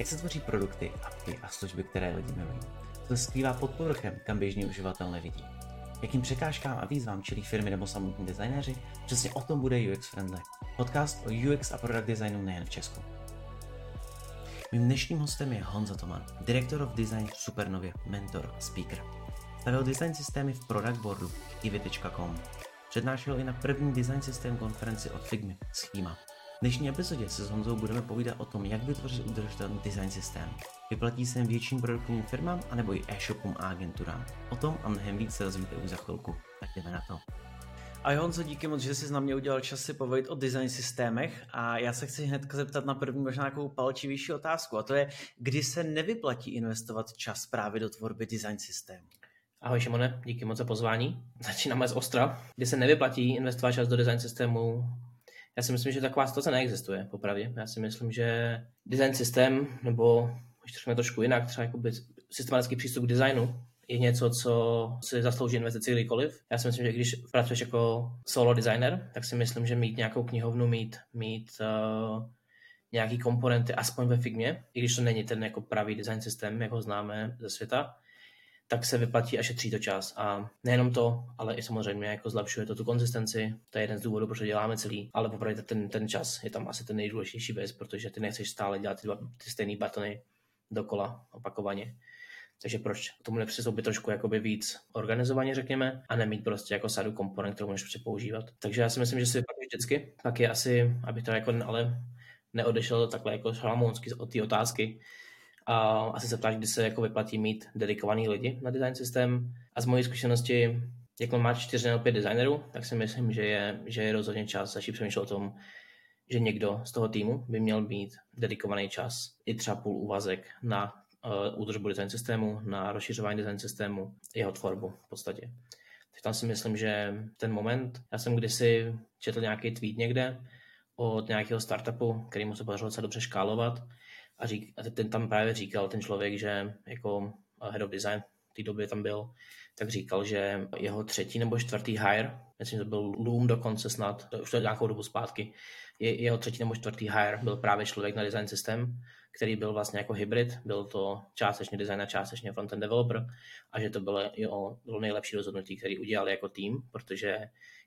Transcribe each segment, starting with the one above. Jak se tvoří produkty, apky a služby, které lidi milují? Co se skrývá pod povrchem, kam běžný uživatel nevidí? Jakým překážkám a výzvám čelí firmy nebo samotní designéři? Přesně o tom bude UX Friendly. Podcast o UX a product designu nejen v Česku. Mým dnešním hostem je Honza Toman, Director of Design v Supernově, mentor, speaker. Stavil design systémy v Productboardu Kiwi.com. Přednášel i na první design systém konferenci od Figmy s Figma. V dnešní epizodě se s Honzou budeme povídat o tom, jak vytvořit udržitelný design systém. Vyplatí se větším produktním firmám anebo i e-shopům a agenturám. O tom a mnohem víc se dozvíte už za chvilku. Tak jdeme na to. A Honzo, díky moc, že jsi na mě udělal čas si povědět o design systémech a já se chci hnedka zeptat na první možná nějakou palčivější otázku a to je, kdy se nevyplatí investovat čas právě do tvorby design systému. Ahoj Šimone, díky moc za pozvání. Začínáme z ostra, kdy se nevyplatí investovat čas do design systému. Já si myslím, že taková situace neexistuje, popravdě. Já si myslím, že design systém, nebo když řekneme trošku jinak, třeba jakoby systematický přístup k designu, je něco, co si zaslouží investici kdykoliv. Já si myslím, že když pracuješ jako solo designer, tak si myslím, že mít nějakou knihovnu, mít nějaký komponenty, aspoň ve Figmě, i když to není ten jako pravý design systém, jak ho známe ze světa, tak se vyplatí a šetří to čas. A nejenom to, ale i samozřejmě jako zlepšuje to tu konzistenci. To je jeden z důvodů, proč to děláme celý. Ale popravdě ten čas je tam asi ten nejdůležitější věc, protože ty nechceš stále dělat ty stejné batony dokola opakovaně. Takže proč tomu nepřistoupit trošku jakoby víc organizovaně, řekněme, a nemít prostě jako sadu komponent, kterou můžeš přepoužívat. Takže já si myslím, že si vyplatí vždycky. Pak je asi, aby to jako ale neodešel takhle jako šalamounsky od té otázky, a asi se ptáš, kdy se jako vyplatí mít dedikovaný lidi na design systém. A z mojí zkušenosti, jak má 4 nebo 5 designerů, tak si myslím, že je rozhodně čas začít přemýšlet o tom, že někdo z toho týmu by měl mít dedikovaný čas, i třeba půl úvazek na údržbu design systému, na rozšiřování design systému, jeho tvorbu v podstatě. Takže tam si myslím, že ten moment, já jsem kdysi četl nějaký tweet někde od nějakého startupu, který mu se podařilo se dobře škálovat, a ten tam právě říkal, ten člověk, že jako head of design v té době tam byl, tak říkal, že jeho 3. nebo 4. hire, myslím, že to byl Loom dokonce snad, to už to je nějakou dobu zpátky, jeho 3. nebo 4. hire byl právě člověk na design systém, který byl vlastně jako hybrid, byl to částečně design a částečně frontend developer a že to bylo nejlepší rozhodnutí, které udělali jako tým, protože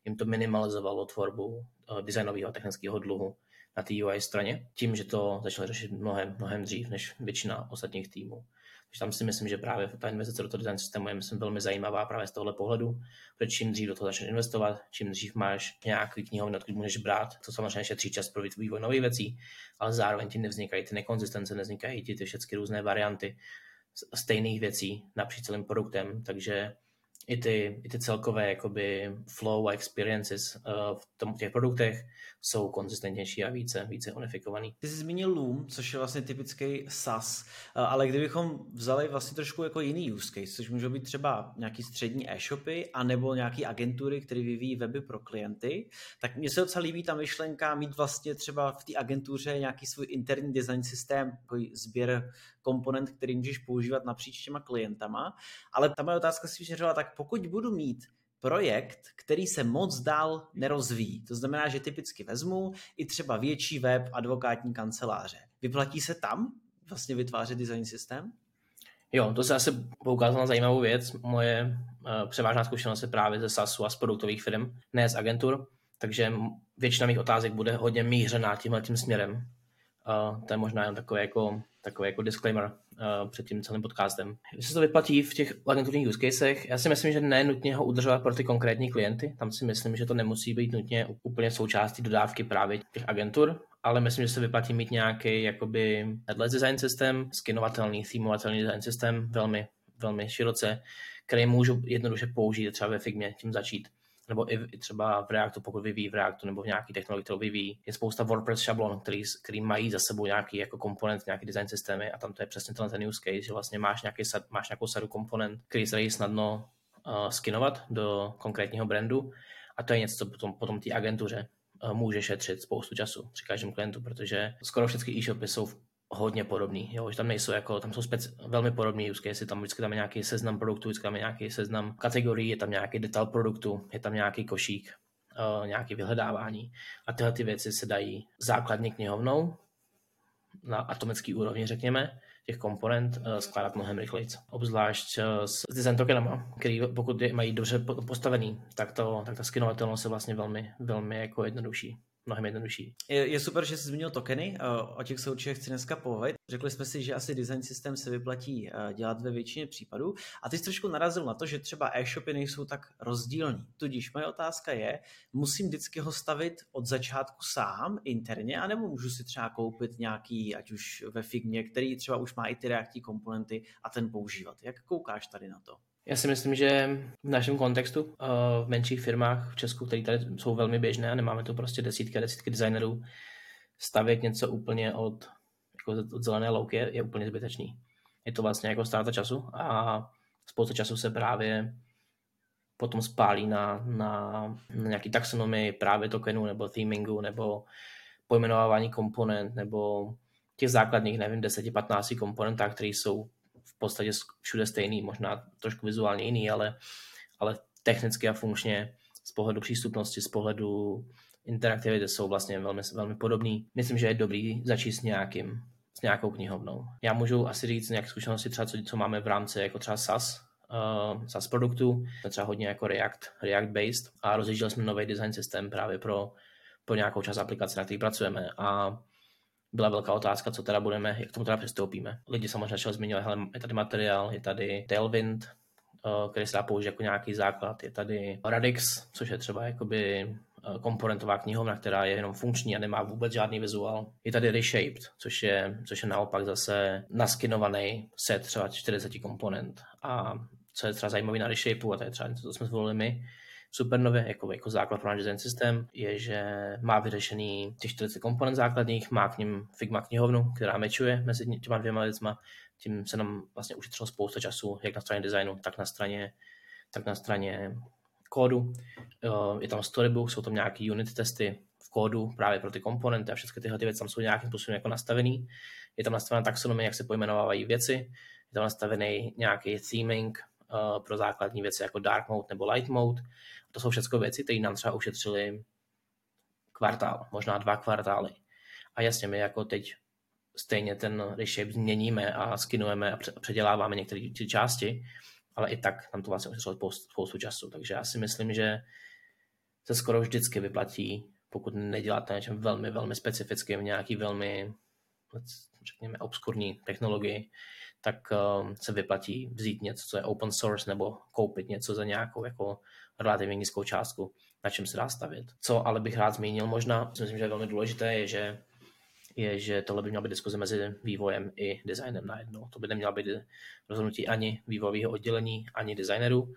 jim to minimalizovalo tvorbu designového a technického dluhu na té UI straně, tím, že to začalo řešit mnohem dřív než většina ostatních týmů. Takže tam si myslím, že právě ta investice do toho design systému je myslím, velmi zajímavá právě z tohohle pohledu, protože čím dřív do toho začneš investovat, čím dřív máš nějaký knihovnu, odkud můžeš brát, to samozřejmě šetří čas pro vývoj nových věcí, ale zároveň ti nevznikají ty nekonzistence, nevznikají ti ty všechny různé varianty stejných věcí napříč celým produktem, takže i ty celkové jakoby flow a experiences v těch produktech jsou konzistentnější a více unifikovaný. Ty jsi zmínil Loom, což je vlastně typický SaaS, ale kdybychom vzali vlastně trošku jako jiný use case, což můžou být třeba nějaký střední e-shopy anebo nějaký agentury, které vyvíjí weby pro klienty, tak mně se docela líbí ta myšlenka mít vlastně třeba v té agentuře nějaký svůj interní design systém, takový sběr komponent, který můžeš používat napříč těma klientama, ale ta moje otázka si vyžadovala tak, pokud budu mít projekt, který se moc dál nerozvíjí, to znamená, že typicky vezmu i třeba větší web advokátní kanceláře. Vyplatí se tam vlastně vytvářet design systém? Jo, to se asi poukázalo na zajímavou věc. Moje převážná zkušenost je právě ze SaaSu a z produktových firm, ne z agentur, takže většina mých otázek bude hodně mířená tímhletím směrem. To je možná jenom takový jako disclaimer před tím celým podcastem. Když se to vyplatí v těch agenturních use casech, já si myslím, že ne nutně ho udržovat pro ty konkrétní klienty, tam si myslím, že to nemusí být nutně úplně součástí dodávky právě těch agentur, ale myslím, že se vyplatí mít nějaký jakoby headless design systém, skinovatelný, themovatelný design systém, velmi široce, který můžu jednoduše použít třeba ve Figmě, tím začít. Nebo i třeba v Reactu, pokud vyvíjí v Reactu, nebo v nějaký technologii, kterou vyvíjí. Je spousta WordPress šablon, který mají za sebou nějaký jako komponent, nějaký design systémy a tam to je přesně ten use case, že vlastně máš nějakou sadu komponent, který se dají snadno skinovat do konkrétního brandu a to je něco, co potom té agentuře může šetřit spoustu času při každém klientu, protože skoro všechny e-shopy jsou hodně podobný, jo, že tam nejsou jako, tam jsou velmi podobný use case, tam vždycky tam je nějaký seznam produktů, vždycky tam je nějaký seznam kategorií, je tam nějaký detail produktu, je tam nějaký košík, nějaké vyhledávání a tyhle ty věci se dají základně knihovnou na atomický úrovni, řekněme, těch komponent skládat mnohem rychleji. Obzvlášť s design tokenama, který pokud mají dobře postavený, tak ta skenovatelnost je vlastně velmi jako jednodušší. Mnohem jednodušší. Je super, že jsi zmínil tokeny, o těch se určitě chci dneska povědět. Řekli jsme si, že asi design systém se vyplatí dělat ve většině případů a ty jsi trošku narazil na to, že třeba e-shopy nejsou tak rozdílní. Tudíž moje otázka je, musím vždycky ho stavit od začátku sám interně, anebo můžu si třeba koupit nějaký, ať už ve Figmě, který třeba už má i ty reaktní komponenty a ten používat. Jak koukáš tady na to? Já si myslím, že v našem kontextu, v menších firmách v Česku, které tady jsou velmi běžné a nemáme tu prostě desítky a desítky designerů, stavět něco úplně od zelené louky je úplně zbytečný. Je to vlastně jako ztráta času a spousta času se právě potom spálí na nějaký taxonomii právě tokenů nebo themingu nebo pojmenovávání komponent nebo těch základních, 10-15 komponentách, které jsou v podstatě všude stejný, možná trošku vizuálně jiný, ale technicky a funkčně z pohledu přístupnosti, z pohledu interaktivity jsou vlastně velmi podobný. Myslím, že je dobrý začít s nějakou knihovnou. Já můžu asi říct nějaké zkušenosti třeba, co máme v rámci jako třeba SAS produktů, třeba hodně jako React based a rozjížděli jsme nový design systém právě pro nějakou část aplikace, na který pracujeme a byla velká otázka, co teda budeme, jak k tomu teda přistoupíme. Lidi samozřejmě zmiňovali, hele, je tady materiál, je tady Tailwind, který se dá použít jako nějaký základ, je tady Radix, což je třeba jakoby komponentová knihovna, která je jenom funkční a nemá vůbec žádný vizuál. Je tady Reshaped, což je naopak zase naskinovaný set třeba 40 komponent. A co je třeba zajímavé na Reshapeu, a to je třeba něco, co jsme zvolili my, Supernově, jako základ pro náš design systém, je, že má vyřešený těch 40 komponent základních, má k nim Figma knihovnu, která mečuje mezi těma dvěma věcma. Tím se nám vlastně ušetřilo spousta času, jak na straně designu, tak na straně kódu. Je tam Storybook, jsou tam nějaké unit testy v kódu právě pro ty komponenty a všechny tyhle věci tam jsou nějakým způsobem jako nastavený. Je tam nastavená taxonomie, jak se pojmenovávají věci. Je tam nastavený nějaký theming pro základní věci jako dark mode nebo light mode. To jsou všechno věci, které nám třeba ušetřili kvartál, možná 2 kvartály. A jasně, my jako teď stejně ten reshape změníme a skinujeme a předěláváme některé ty části, ale i tak nám to vlastně ušetřilo spoustu času. Takže já si myslím, že se skoro vždycky vyplatí, pokud neděláte něčem velmi specifickým, nějaký velmi, řekněme, obskurní technologii, tak se vyplatí vzít něco, co je open source, nebo koupit něco za nějakou jako relativně nízkou částku, na čem se dá stavět. Co ale bych rád zmínil možná, myslím, že je velmi důležité, je, že tohle by měla být diskuze mezi vývojem i designem najednou. To by neměla být rozhodnutí ani vývojového oddělení, ani designerů,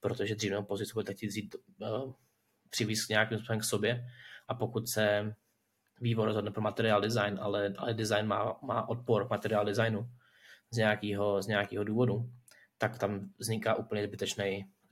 protože dřív nebo později budete chtít vzít, přivést nějakým způsobem k sobě a pokud se vývoj rozhodne pro materiál design, ale design má odpor k materiál designu z nějakého důvodu, tak tam vzniká úplně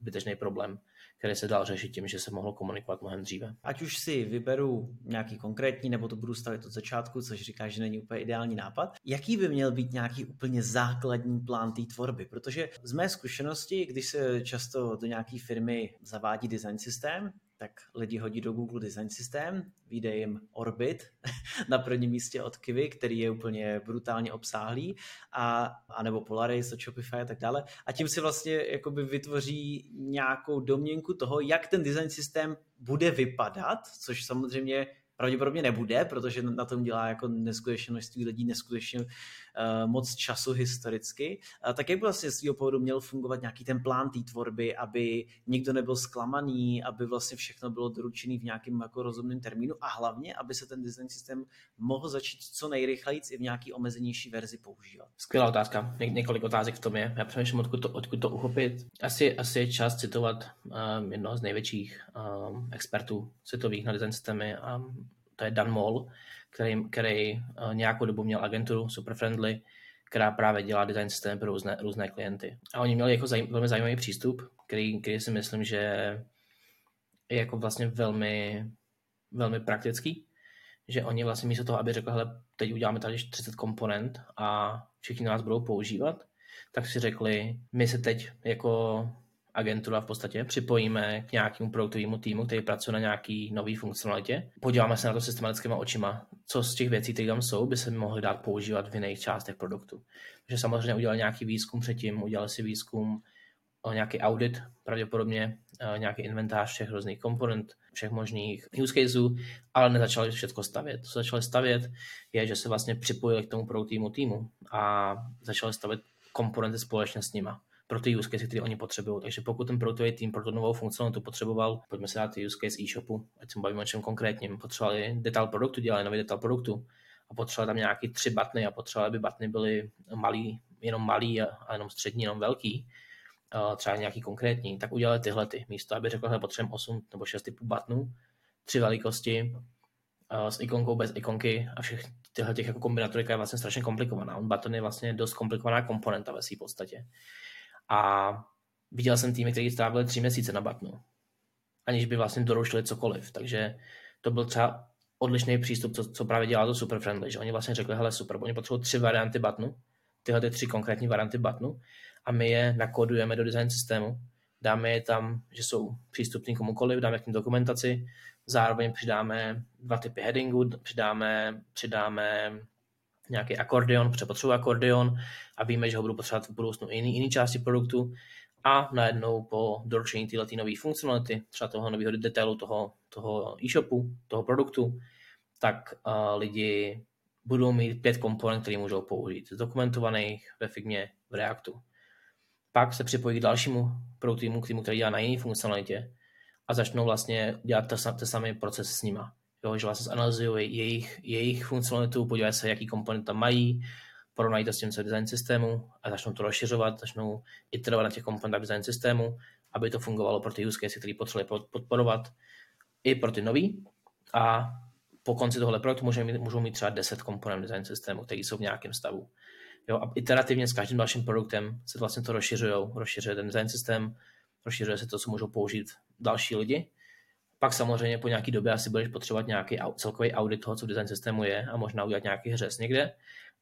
zbytečný problém, který se dal řešit tím, že se mohlo komunikovat mnohem dříve. Ať už si vyberu nějaký konkrétní, nebo to budu stavit od začátku, což říká, že není úplně ideální nápad. Jaký by měl být nějaký úplně základní plán té tvorby? Protože z mé zkušenosti, když se často do nějaké firmy zavádí design systém, tak lidi hodí do Google design systém, vyjde jim Orbit na prvním místě od Kiwi, který je úplně brutálně obsáhlý, a nebo Polaris od Shopify a tak dále. A tím si vlastně jakoby vytvoří nějakou domněnku toho, jak ten design systém bude vypadat, což samozřejmě pravděpodobně nebude, protože na tom dělá jako neskutečné množství lidí, neskutečně moc času historicky. Tak jak by vlastně z svýho pohledu měl fungovat nějaký ten plán té tvorby, aby nikdo nebyl zklamaný, aby vlastně všechno bylo doručené v nějakém jako rozumném termínu a hlavně, aby se ten design systém mohl začít co nejrychleji i v nějaký omezenější verzi používat? Skvělá otázka. Několik otázek v tom je. Já přemýšlím, odkud to uchopit. Asi je čas citovat jednoho z největších expertů světových na design systémy a to je Dan Mall, který nějakou dobu měl agenturu SuperFriendly, která právě dělá design systém pro různé klienty. A oni měli jako velmi zajímavý přístup, který si myslím, že je jako vlastně velmi praktický, že oni vlastně místo toho, aby řekli, hele, teď uděláme tady 30 komponent a všichni nás budou používat, tak si řekli, my se teď jako agentura v podstatě připojíme k nějakému produktovému týmu, který pracuje na nějaký nový funkcionalitě. Podíváme se na to systematickýma očima, co z těch věcí, které tam jsou, by se mohly dát používat v jiných částech produktu. Takže samozřejmě udělali nějaký výzkum předtím, udělali si výzkum, nějaký audit, pravděpodobně nějaký inventář všech různých komponent, všech možných use caseů, ale nezačali všechno stavět. Co začali stavět je, že se vlastně připojili k tomu produktovému týmu a začali stavět komponenty společně s nima pro ty use case, které oni potřebují. Takže pokud ten produktový tým pro tu novou funkcionalitu potřeboval, pojďme se dát ty use case e-shopu, ať se bavíme o čem konkrétním, potřebovali detail produktu, dělali nový detail produktu a potřebovali tam nějaký 3 buttony a potřebovali, aby buttony byly malý a jenom střední, jenom velký, třeba nějaký konkrétní, tak udělali tyhle ty. Místo, aby řekl, že potřebujeme 8 nebo 6 typů buttonů, 3 velikosti, s ikonkou, bez ikonky a všech těchto těch jako kombinatorika je vlastně strašně komplikovaná. Button je vlastně dost komplikovaná komponenta ve své podstatě. A viděl jsem týmy, kteří strávili 3 měsíce na buttonu, aniž by vlastně dorušili cokoliv. Takže to byl třeba odlišný přístup, co právě dělalo to SuperFriendly, že oni vlastně řekli, hele super, oni potřebují 3 varianty buttonu, tyhle 3 konkrétní varianty buttonu a my je nakodujeme do design systému, dáme je tam, že jsou přístupní komukoliv, dáme k nim dokumentaci, zároveň přidáme 2 typy headingu, přidáme nějaký akordeon, přepotřebuji akordeon a víme, že ho budu potřebovat v budoucnu i jiné části produktu a najednou po doručení této nové funkcionality, třeba toho nového detailu, toho e-shopu, toho produktu, tak lidi budou mít 5 komponent, které můžou použít, zdokumentovaných ve Figmě, v Reactu. Pak se připojí k dalšímu produktu týmu, který dělá na jiné funkcionalitě a začnou vlastně dělat ten samý proces s nima. Jo, že vlastně zanalyzují jejich funkcionalitu, podívají se, jaký komponent tam mají, porovnají to s tím, co je design systému a začnou to rozšiřovat, začnou iterovat na těch komponentách design systému, aby to fungovalo pro ty use case, který potřebovali podporovat, i pro ty nový. A po konci tohle projektu můžou mít třeba 10 komponent design systému, které jsou v nějakém stavu. Jo, a iterativně s každým dalším produktem se vlastně to rozšiřuje ten design systém, rozšiřuje se to, co můžou použít další lidi. Pak samozřejmě po nějaký době asi budeš potřebovat nějaký celkový audit toho, co v design systému je a možná udělat nějaký hřez někde,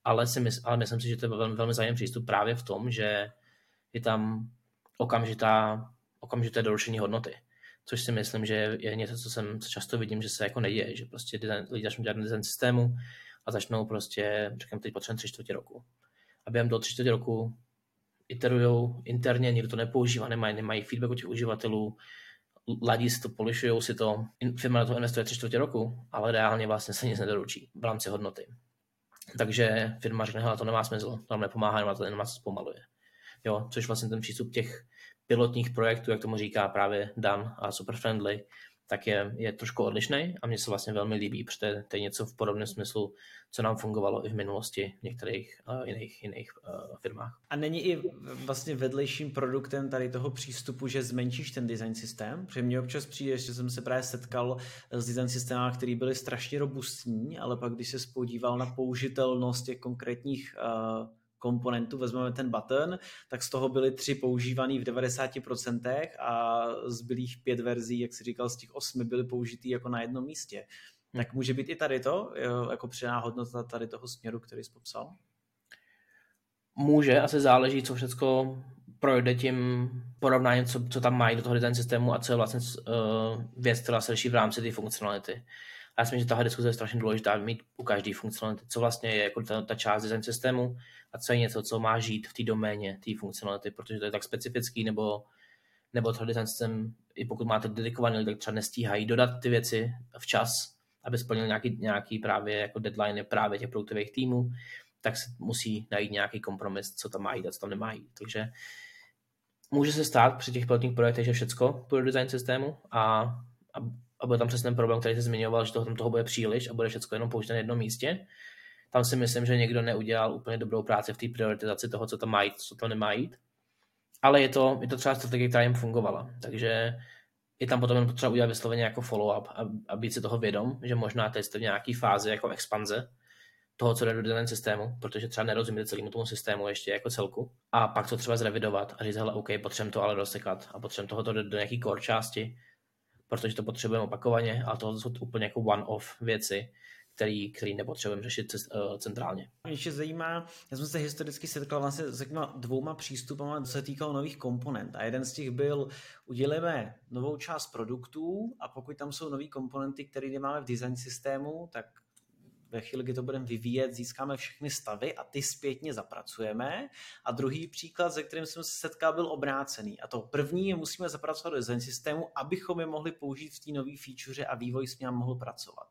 ale myslím si, že to je velmi zajímavý přístup právě v tom, že je tam okamžité doručení hodnoty, což si myslím, že je něco, co často vidím, že se jako neděje, že prostě lidi začnou dělat design systému a začnou prostě, řekněme, teď potřebujeme 3/4 roku. A během toho 3/4 roku iterujou interně, nikdo to nepoužívá, nemají feedback od těch uživatelů, ladí si to, polišujou si to, firma na to investuje 3/4 roku, ale reálně vlastně se nic nedoručí v rámci hodnoty. Takže firma řekne, hele, to nemá smysl, to nám nepomáhá, jenom se zpomaluje. Jo, což vlastně ten přístup těch pilotních projektů, jak tomu říká právě Dan a SuperFriendly, tak je trošku odlišný a mně se vlastně velmi líbí, protože to je něco v podobném smyslu, co nám fungovalo i v minulosti v některých jiných firmách. A není i vlastně vedlejším produktem tady toho přístupu, že zmenšíš ten design systém? Protože mně občas přijde, že jsem se právě setkal s design systémy, které byly strašně robustní, ale pak když se podíval na použitelnost těch konkrétních komponentů, vezmeme ten button, tak z toho byly 3 používaný v 90% a zbylých 5 verzí, jak jsi říkal, z těch 8 byly použitý jako na jednom místě. Tak může být i tady to, jako přidaná hodnota tady toho směru, který jsi popsal? Může, asi záleží, co všechno projde tím porovnáním, co tam mají do toho design systému a co je vlastně věc, která se řeší v rámci té funkcionality. A já si myslím, že tahle diskuze je strašně důležitá mít u každé funkcionality, co vlastně je jako ta část design systému a co je něco, co má žít v té doméně té funkcionality, protože to je tak specifický, nebo toho design systém, i pokud máte dedikovaný, tak třeba nestíhají dodat ty věci včas, aby splnili nějaký právě jako deadline právě těch produktových týmů, tak se musí najít nějaký kompromis, co tam má jít a co tam nemá jít. Takže může se stát při těch pilotních projektech, že všecko půjde do design systému a bude tam přesně ten problém, který jsi zmiňoval, že toho bude příliš a bude všechno jenom použít na jednom místě. Tam si myslím, že někdo neudělal úplně dobrou práci v té prioritizaci toho, co tam mají, co tam nemají. Ale je to třeba strategie, která jim fungovala. Takže je tam potom potřeba udělat vysloveně jako follow-up a být si toho vědom, že možná teď jste v nějaké fázi jako expanze toho, co jde do design systému, protože třeba nerozumíte celému tomu systému ještě jako celku. A pak to třeba zrevidovat a říct, hele, OK, potřebujeme to ale rozsekat a potřebujeme tohoto do nějaké core části, protože to potřebujeme opakovaně, ale tohle jsou úplně jako one-off věci, který nepotřebujeme řešit centrálně. Ještě zajímá, já jsem se historicky setkal vlastně s takovýma dvouma přístupama, co se týkalo nových komponent. A jeden z těch byl, udělíme novou část produktů a pokud tam jsou nový komponenty, které nemáme v design systému, tak ve chvíli, kdy to budeme vyvíjet, získáme všechny stavy a ty zpětně zapracujeme. A druhý příklad, se kterým jsem se setkal, byl obrácený. A to první je, musíme zapracovat do design systému, abychom je mohli použít v té nové feature a vývoj s ním mohl pracovat.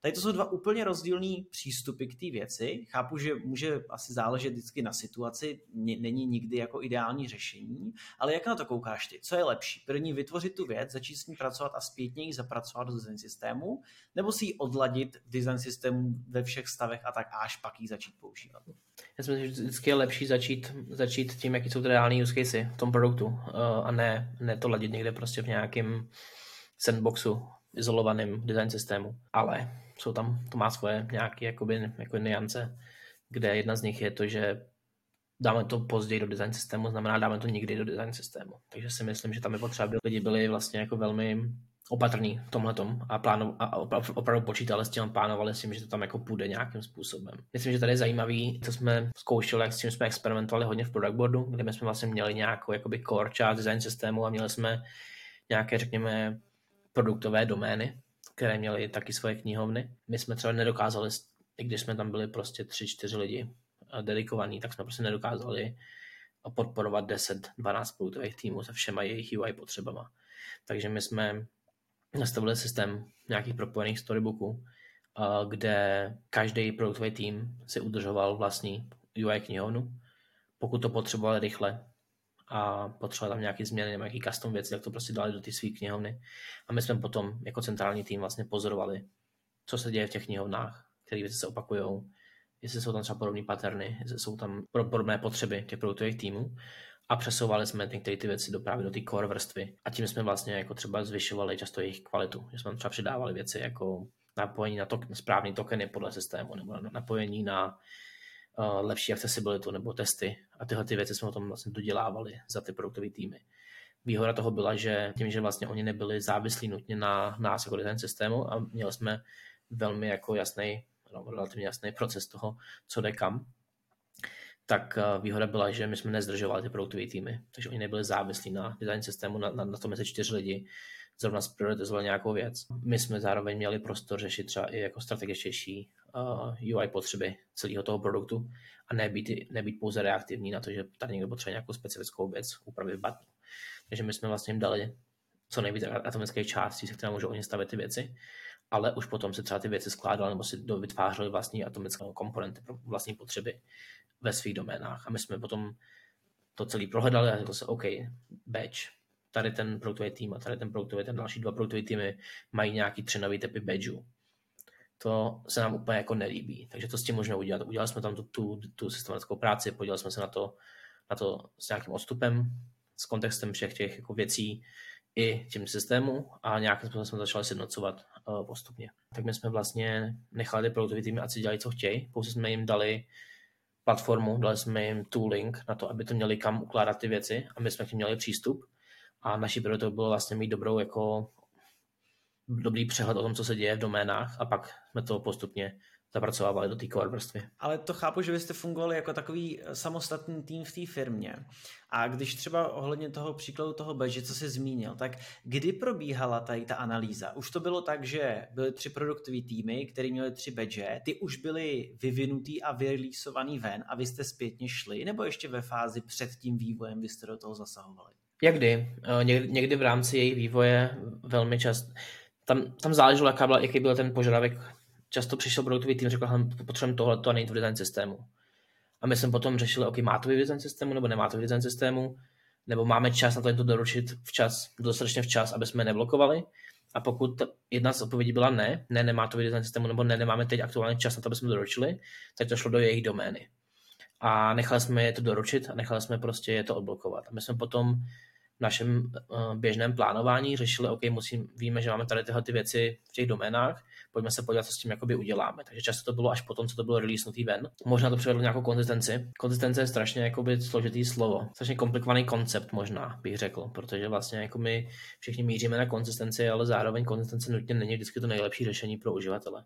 Tady to jsou dva úplně rozdílný přístupy k té věci. Chápu, že může asi záležet vždycky na situaci, není nikdy jako ideální řešení, ale jak na to koukáš ty? Co je lepší? První vytvořit tu věc, začít s ní pracovat a zpětně ji zapracovat do design systému, nebo si ji odladit v design systému ve všech stavech a tak až pak ji začít používat? Já si myslím, že vždycky je lepší začít tím, jaký jsou ty reální use casey v tom produktu a ne to ladit někde prostě v nějakém sandboxu, izolovaném design systému. Ale jsou tam, to má svoje nějaké jako nuance, kde jedna z nich je to, že dáme to později do design systému, znamená dáme to nikdy do design systému. Takže si myslím, že tam je potřeba, aby lidi byli vlastně jako velmi opatrní v tomhletom a opravdu počítali s tím a plánovali s tím, že to tam jako půjde nějakým způsobem. Myslím, že tady je zajímavý, co jsme zkoušeli, jak s tím jsme experimentovali hodně v Productboardu, kde my jsme vlastně měli nějakou jakoby core část design systému a měli jsme nějaké, řekněme, produktové domény, které měly taky svoje knihovny. My jsme třeba nedokázali, i když jsme tam byli prostě 3-4 lidi dedikovaní, tak jsme prostě nedokázali podporovat 10-12 produktových týmů se všema jejich UI potřebama. Takže my jsme nastavili systém nějakých propojených storybooků, kde každý produktový tým si udržoval vlastní UI knihovnu, pokud to potřeboval rychle a potřeboval tam nějaké změny nebo nějaké custom věci, tak to prostě dali do ty své knihovny. A my jsme potom jako centrální tým vlastně pozorovali, co se děje v těch knihovnách, které věci se opakujou, jestli jsou tam třeba podobné paterny, jestli jsou tam podobné potřeby těch produktových týmů. A přesouvali jsme některé ty věci právě do té core vrstvy. A tím jsme vlastně jako třeba zvyšovali často jejich kvalitu. Že jsme třeba přidávali věci jako napojení na správný tokeny podle systému, nebo napojení na lepší accessibilitu nebo testy. A tyhle ty věci jsme o tom vlastně dodělávali za ty produktové týmy. Výhoda toho byla, že tím, že vlastně oni nebyli závislí nutně na nás jako design systému a měli jsme velmi jako jasný, relativně jasný proces toho, co jde kam, tak výhoda byla, že my jsme nezdržovali ty produktové týmy, takže oni nebyli závislí na design systému, na tom mezi 4 lidi, zrovna zprioritizovali nějakou věc. My jsme zároveň měli prostor řešit třeba i jako strategičtější UI potřeby celého toho produktu a nebýt pouze reaktivní na to, že tady někdo potřebuje nějakou specifickou věc upravit v buttonu. Takže my jsme vlastně jim dali co nejvíce atomické části, se které můžou oni stavět ty věci, ale už potom se třeba ty věci skládaly nebo si vytvářely vlastní atomické komponenty pro vlastní potřeby ve svých doménách. A my jsme potom to celé prohledali a řekl se, OK, badge, tady ten produktový tým a tady ten produktový, ten další dva produktový týmy mají nějaký 3 nový typy badgeů. To se nám úplně jako nelíbí, takže to s tím možná udělat. Udělali jsme tam tu systematickou práci, podívali jsme se na to s nějakým odstupem, s kontextem všech těch jako věcí i tím systému a nějakým způsobem jsme začali sjednocovat postupně. Tak my jsme vlastně nechali ty produktový týmy, ať si dělají, co chtějí, pouze jsme jim dali platformu, dali jsme jim tooling na to, aby to měli kam ukládat ty věci a my jsme k těm měli přístup a naší prioritou bylo vlastně mít dobrý přehled o tom, co se děje v doménách a pak jsme to postupně zapracovávali do té core vrstvy. Ale to chápu, že byste fungovali jako takový samostatný tým v té firmě. A když třeba ohledně toho příkladu toho badge, co jsi zmínil, tak kdy probíhala tady ta analýza? Už to bylo tak, že byly 3 produktový týmy, které měly 3 badge, ty už byly vyvinutý a vyreleasovaný ven a vy jste zpětně šli, nebo ještě ve fázi před tím vývojem vy jste do toho zasahovali? Jakdy. Někdy v rámci jejich vývoje velmi často. Tam záleželo, jaký byl ten požadavek. Často přišel produktový tým a řekl, potřebujeme tohleto a nejde v design systému. A my jsme potom řešili, OK, má to v design systému, nebo nemá to v design systému, nebo máme čas na to, to doručit včas, dostatečně včas, aby jsme neblokovali. A pokud jedna z odpovědí byla ne, nemá to v design systému, nebo ne, nemáme teď aktuálně čas na to, aby jsme to doručili, tak to šlo do jejich domény. A nechali jsme je to doručit a nechali jsme prostě je to odblokovat. A my jsme potom v našem běžném plánování řešili, OK, víme, že máme tady tyhle ty věci v těch doménách, pojďme se podívat, co s tím jakoby uděláme. Takže často to bylo až potom, co to bylo releasenutý ven. Možná to přivedlo nějakou konzistenci. Konzistence je strašně jakoby složitý slovo, strašně komplikovaný koncept možná, bych řekl, protože vlastně jako my všichni míříme na konzistenci, ale zároveň konzistence nutně není vždycky to nejlepší řešení pro uživatele.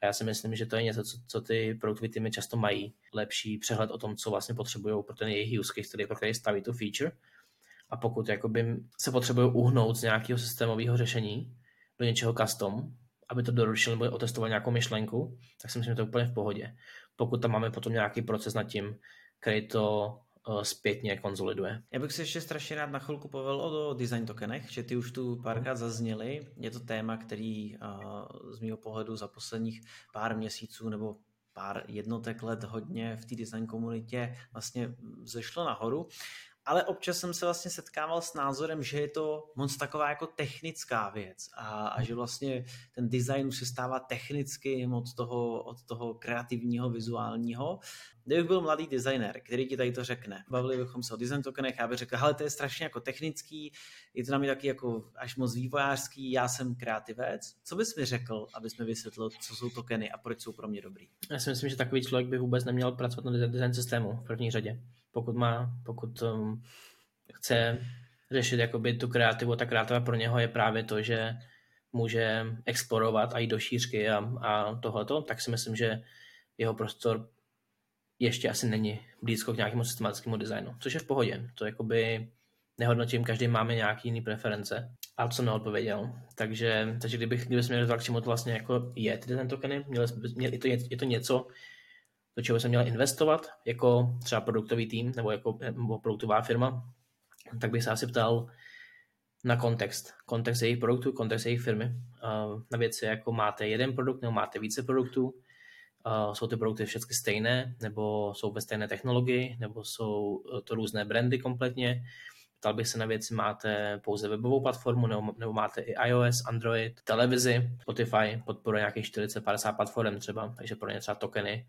A já si myslím, že to je něco, co ty produktivity týmy často mají, lepší přehled o tom, co vlastně potřebují pro ten jejich use case, pro který staví tu feature. A pokud jakoby se potřebují uhnout z nějakého systémového řešení do něčeho custom, aby to doručil nebo otestoval nějakou myšlenku, tak si myslím, že to je úplně v pohodě. Pokud tam máme potom nějaký proces nad tím, který to zpětně konzoliduje. Já bych se ještě strašně rád na chvilku pověděl o design tokenech, že ty už tu párkrát zazněly. Je to téma, který z mého pohledu za posledních pár měsíců nebo pár jednotek let hodně v té design komunitě vlastně zešlo nahoru. Ale občas jsem se vlastně setkával s názorem, že je to moc taková jako technická věc a že vlastně ten design už se stává technickým od toho kreativního, vizuálního. Kdybych byl mladý designer, který ti tady to řekne, bavili bychom se o design tokenech, já bych řekl, hele, to je strašně jako technický, je to na mě taky jako až moc vývojářský, já jsem kreativec. Co bys mi řekl, abys mi vysvětlil, co jsou tokeny a proč jsou pro mě dobrý? Já si myslím, že takový člověk by vůbec neměl pracovat na design systému v první řadě. Pokud chce řešit jakoby tu kreativu, ta kreativa pro něho je právě to, že může explorovat a jít do šířky a tohleto, tak si myslím, že jeho prostor ještě asi není blízko k nějakému systematickému designu, což je v pohodě. To jakoby nehodnotím, každý máme nějaký jiný preference, ale to jsem neodpověděl. Takže kdybych měl rozvál, k čemu to vlastně jako je ty design tokeny, je to něco, do čeho jsem měl investovat, jako třeba produktový tým nebo produktová firma, tak bych se asi ptal na kontext. Kontext jejich produktů, kontext jejich firmy. Na věci, jako máte jeden produkt nebo máte více produktů, jsou ty produkty všechny stejné, nebo jsou ve stejné technologii, nebo jsou to různé brandy kompletně. Ptal bych se na věci, máte pouze webovou platformu, nebo máte i iOS, Android, televizi, Spotify, podporuje nějakých 40-50 platform třeba, takže pro ně třeba tokeny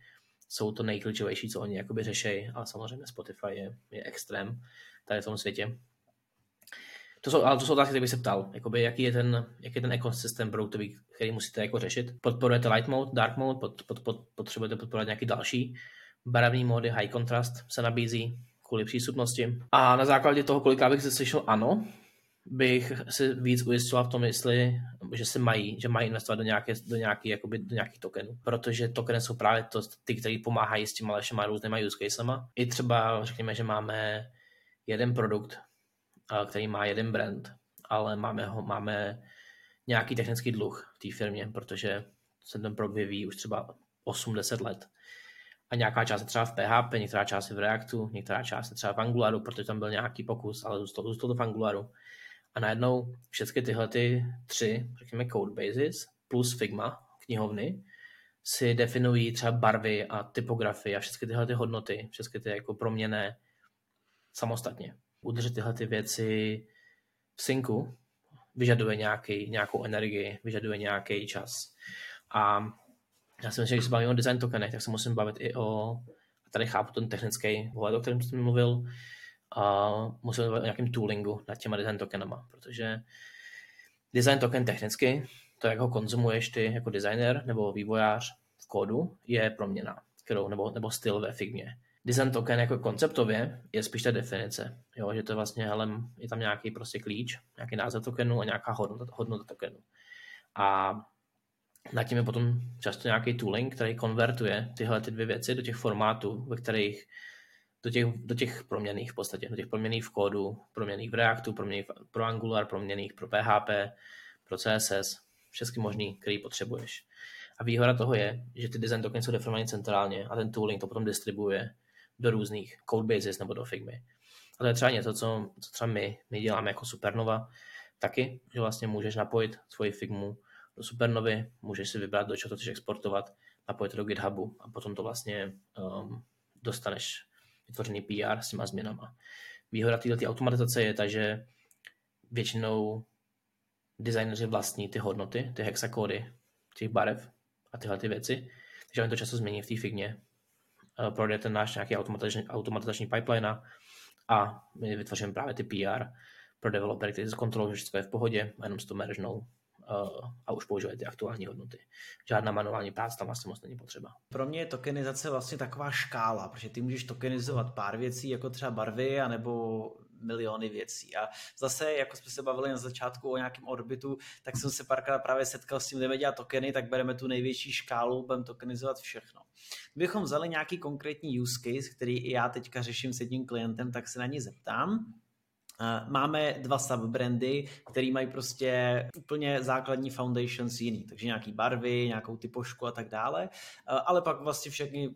jsou to nejklíčovější, co oni jakoby řešejí, ale samozřejmě Spotify je extrém tady v tom světě. To jsou otázky, které bych se ptal, jakoby, jaký je ten ekosystém produktový, který musíte jako řešit. Podporujete light mode, dark mode, potřebujete podporovat nějaký další barevný módy, high contrast se nabízí kvůli přístupnosti. A na základě toho, kolikrát bych se slyšel ano, bych si víc ujistil v tom mysli, že mají investovat do nějakých tokenů, protože tokeny jsou právě ty, které pomáhají s těma všema různýma use casema. I třeba řekněme, že máme jeden produkt, který má jeden brand, ale máme nějaký technický dluh v té firmě, protože se ten produkt vyvíjí už třeba 8-10 let. A nějaká část je třeba v PHP, některá část je v Reactu, některá část je třeba v Angularu, protože tam byl nějaký pokus, ale zůstalo to v Angularu. A najednou všechny tyhle ty tři, řekněme, codebases plus Figma knihovny si definují třeba barvy a typografii a všechny tyhle ty hodnoty, všechny ty jako proměnné samostatně. Udržet tyhle ty věci v synku vyžaduje nějakou energii, vyžaduje nějaký čas. A já si myslím, že když se bavím o design tokenech, tak se musím bavit i tady chápu ten technický pohled, o kterém jsem mluvil, a musím bavit o nějakém toolingu nad těma design tokenama, protože design token technicky, to jak ho konzumuješ ty jako designer nebo vývojář v kódu, je proměna, nebo styl ve Figmě. Design token jako konceptově je spíš ta definice, jo, že to je vlastně, hele, je tam nějaký prostě klíč, nějaký název tokenu a nějaká hodnota tokenu. A nad tím je potom často nějaký tooling, který konvertuje tyhle ty dvě věci do těch formátů, ve kterých do těch proměnných v podstatě, do těch proměnných v kódu, proměnných v Reactu, proměnných pro Angular, proměnných pro PHP, pro CSS, všechny možný, který potřebuješ. A výhoda toho je, že ty design tokeny jsou definované centrálně a ten tooling to potom distribuje do různých codebases nebo do Figmy. A to je třeba něco, co třeba my děláme jako Supernova taky, že vlastně můžeš napojit svoji Figmu do Supernovy, můžeš si vybrat, do čeho to chceš exportovat, napojit to do GitHubu a potom to vlastně dostaneš vytvořený PR s těma změnama. Výhoda této automatizace je ta, že většinou designeři vlastní ty hodnoty, ty hexakódy, těch barev a tyhle ty věci, takže oni to často změní v té Figmě. Projde ten náš nějaký automatizační pipeline a my vytvoříme právě ty PR pro developery, kteří zkontrolují, že všechno je v pohodě a jenom si to meržnou a už používají ty aktuální hodnoty. Žádná manuální práce tam vlastně moc není potřeba. Pro mě je tokenizace vlastně taková škála, protože ty můžeš tokenizovat pár věcí, jako třeba barvy, anebo miliony věcí. A zase, jako jsme se bavili na začátku o nějakém Orbitu, tak jsem se párkrát právě setkal s tím, jdeme dělat tokeny, tak bereme tu největší škálu, budeme tokenizovat všechno. Kdybychom vzali nějaký konkrétní use case, který i já teďka řeším s jedním klientem, tak se na něj zeptám. Máme dva subbrandy, který mají prostě úplně základní foundations jiný, takže nějaký barvy, nějakou typošku a tak dále, ale pak vlastně všechny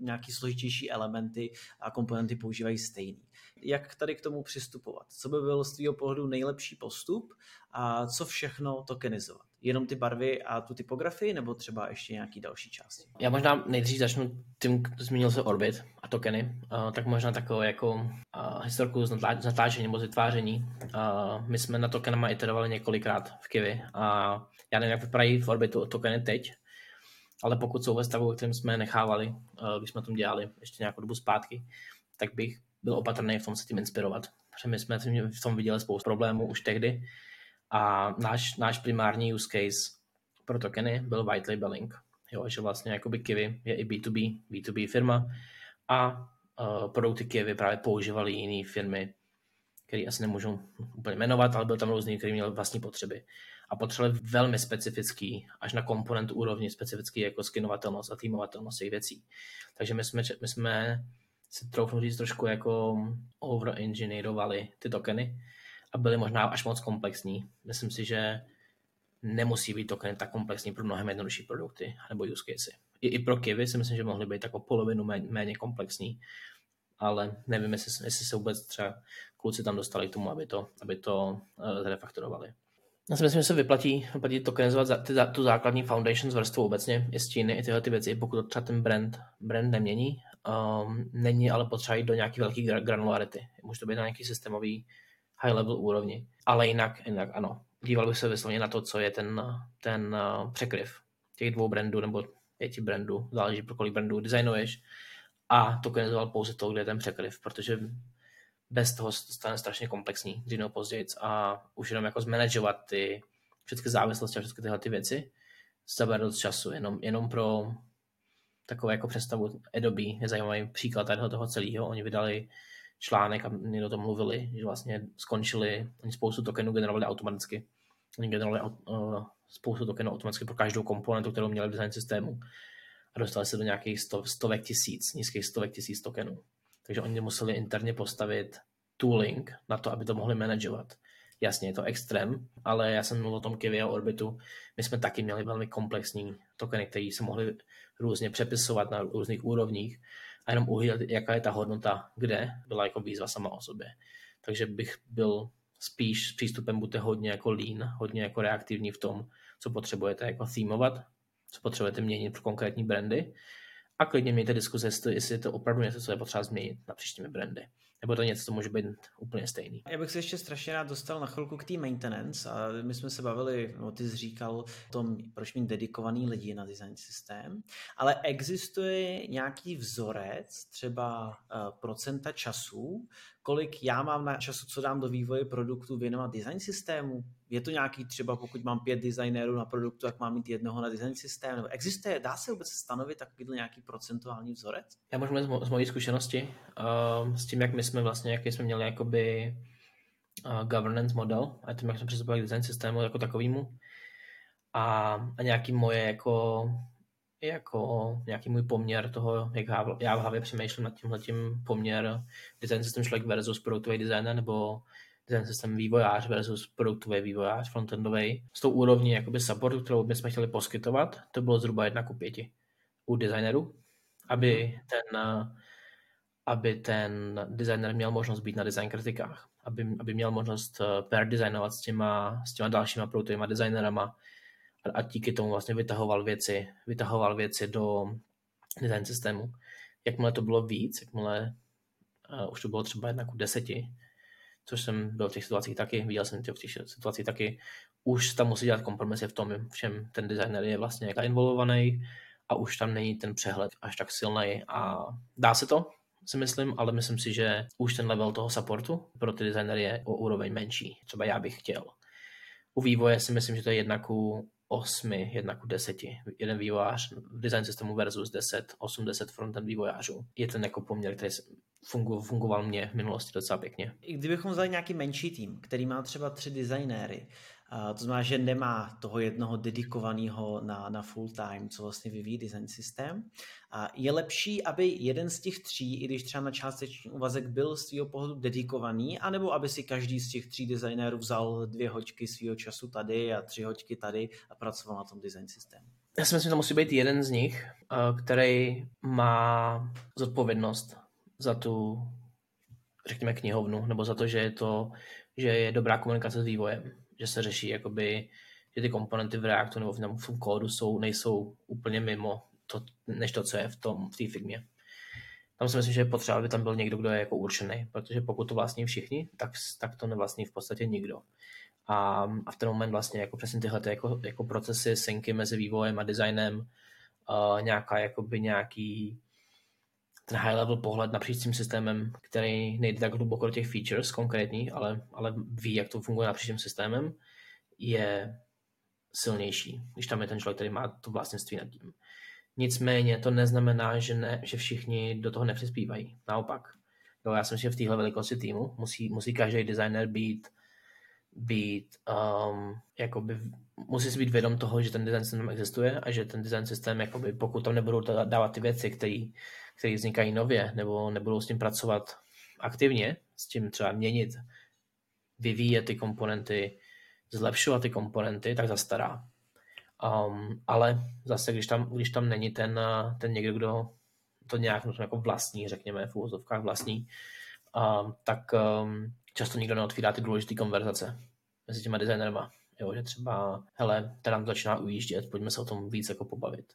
nějaký složitější elementy a komponenty používají stejný. Jak tady k tomu přistupovat? Co by bylo z tvého pohledu nejlepší postup a co všechno tokenizovat? Jenom ty barvy a tu typografii, nebo třeba ještě nějaký další části? Já možná nejdřív začnu tím, zmínil se Orbit a tokeny, tak možná takovou jako historku z natáčení nebo z vytváření. My jsme na tokenama iterovali několikrát v Kiwi a já nevím, jak vypadají v Orbitu tokeny teď, ale pokud jsou ve stavu, kterým jsme nechávali, když jsme tom dělali ještě nějakou dobu zpátky, tak bych byl opatrný v tom se tím inspirovat. Protože my jsme v tom viděli spoustu problémů už tehdy. A náš primární use case pro tokeny byl white labeling. Jo, že vlastně jakoby Kiwi je i B2B firma a produkty Kiwi právě používaly jiné firmy, které asi nemůžu úplně jmenovat, ale byl tam různý, který měl vlastní potřeby. A potřebovali velmi specifický, až na komponent úrovni specifický, jako skinovatelnost a týmovatelnost těch věcí. Takže my jsme si troufnu říct trošku jako overengineerovali ty tokeny, a byly možná až moc komplexní. Myslím si, že nemusí být tokeny tak komplexní pro mnohem jednodušší produkty nebo use casey. I pro Kiwi si myslím, že mohly být tak o polovinu méně komplexní, ale nevím, jestli se vůbec třeba kluci tam dostali k tomu, aby to refaktorovali. Já si myslím, že se vyplatí tokenizovat tu základní foundations vrstvu obecně, i stíny, i tyhle ty věci, pokud třeba ten brand nemění. Není ale potřeba jít do nějaký velký granularity. Může to být na nějaký systémový high level úrovni, ale jinak ano. Díval bych se vyslovně na to, co je ten překryv těch dvou brandů nebo pěti brandů, záleží pro kolik brandů designuješ a tokenizoval pouze to, kde je ten překryv, protože bez toho se to stane strašně komplexní dřív nebo později a už jenom jako zmanageovat ty všechny závislosti a všechny tyhle ty věci zabere dost času, jenom pro takovou jako představu Adobe je zajímavý příklad tady toho celého, oni vydali článek a mě o tom mluvili, že vlastně skončili, oni spoustu tokenů generovali automaticky. Oni generovali spoustu tokenů automaticky pro každou komponentu, kterou měli v design systému a dostali se do nějakých nízkých stovek tisíc tokenů. Takže oni museli interně postavit tooling na to, aby to mohli manažovat. Jasně, je to extrém, ale já jsem mluvil o tom Kiwi a Orbitu, my jsme taky měli velmi komplexní tokeny, které se mohly různě přepisovat na různých úrovních a jenom uhlídat, jaká je ta hodnota, kde byla jako výzva sama o sobě. Takže bych byl spíš s přístupem buďte hodně jako lean, hodně jako reaktivní v tom, co potřebujete jako themovat, co potřebujete měnit pro konkrétní brandy a klidně mějte diskuze, jestli je to opravdu něco, co je potřeba změnit na příštími brandy. Nebo to něco, co může být úplně stejný. Já bych se ještě strašně rád dostal na chvilku k té maintenance a my jsme se bavili, ty jsi říkal o tom, proč mít dedikovaný lidi na design systém, ale existuje nějaký vzorec, třeba procenta času, kolik já mám na času, co dám do vývoje produktu věnovat design systému? Je to nějaký třeba, pokud mám 5 designérů na produktu, tak mám mít jednoho na design systém? Nebo existuje, dá se vůbec stanovit takovýhle nějaký procentuální vzorec? Já možná z mojí zkušenosti, s tím, jak my jsme vlastně, jaký jsme měli jakoby governance model, a tím, jak jsme přistupovali k design systému jako takovýmu, a nějaký moje jako nějaký můj poměr toho, jak já v hlavě přemýšlím nad tímhletím poměr design system člověk versus produktový designer nebo design system vývojář versus produktový vývojář, frontendový. S tou úrovní jakoby supportu, kterou bychom chtěli poskytovat, to bylo zhruba 1:5 u designerů, aby ten designer měl možnost být na design kritikách, aby měl možnost pair designovat s těma dalšíma produktovýma designerama, a díky tomu vlastně vytahoval věci do design systému. Jakmile to bylo víc, už to bylo třeba 1:10, což jsem byl v těch situacích taky, viděl jsem to v těch situacích taky, už tam musí dělat kompromisy v tom, v čem ten designer je vlastně involvovaný a už tam není ten přehled až tak silný a dá se to, si myslím, ale myslím si, že už ten level toho supportu pro ty designery je o úroveň menší, třeba já bych chtěl. U vývoje si myslím, že to je 1:8, 1:10. Jeden vývojář v design systému versus 10, 8, 10 frontend vývojářů. Je ten jako poměr, který fungoval mě v minulosti docela pěkně. I kdybychom vzali nějaký menší tým, který má třeba 3 designéry, to znamená, že nemá toho jednoho dedikovaného na full time, co vlastně vyvíjí design systém. A je lepší, aby jeden z těch 3, i když třeba na částečný úvazek, byl z tvého pohledu dedikovaný, anebo aby si každý z těch 3 designérů vzal 2 hoďky svého času tady a 3 hoďky tady a pracoval na tom design systému? Já si myslím, že to musí být jeden z nich, který má zodpovědnost za tu, řekněme, knihovnu, nebo za to, že je dobrá komunikace s vývojem, že se řeší, jakoby, že ty komponenty v Reactu nebo v tom kódu nejsou úplně mimo to, než to, co je v té Figmě. Tam si myslím, že je potřeba, aby tam byl někdo, kdo je jako určený, protože pokud to vlastní všichni, tak to nevlastní v podstatě nikdo. A v ten moment vlastně jako přesně tyhle jako procesy, synky mezi vývojem a designem, nějaký ten high level pohled napříč tím systémem, který nejde tak hluboko do těch features konkrétních, ale ví, jak to funguje napříč tím systémem, je silnější, když tam je ten člověk, který má to vlastnictví nad tím. Nicméně to neznamená, že všichni do toho nepřispívají. Naopak. Jo, já si myslím, že v téhle velikosti týmu musí každý designer musí si být vědom toho, že ten design systém existuje a že ten design systém, jakoby, pokud tam nebudou dávat ty věci, které vznikají nově, nebo nebudou s tím pracovat aktivně, s tím třeba měnit, vyvíjet ty komponenty, zlepšovat ty komponenty, tak zastará. Ale zase, když tam není ten někdo, kdo to nějak jako vlastní, řekněme, v úvozovkách vlastní, tak často nikdo neotvírá ty důležité konverzace mezi těma designerama. Jo, že třeba, hele, teda nám to začíná ujíždět, pojďme se o tom víc jako pobavit.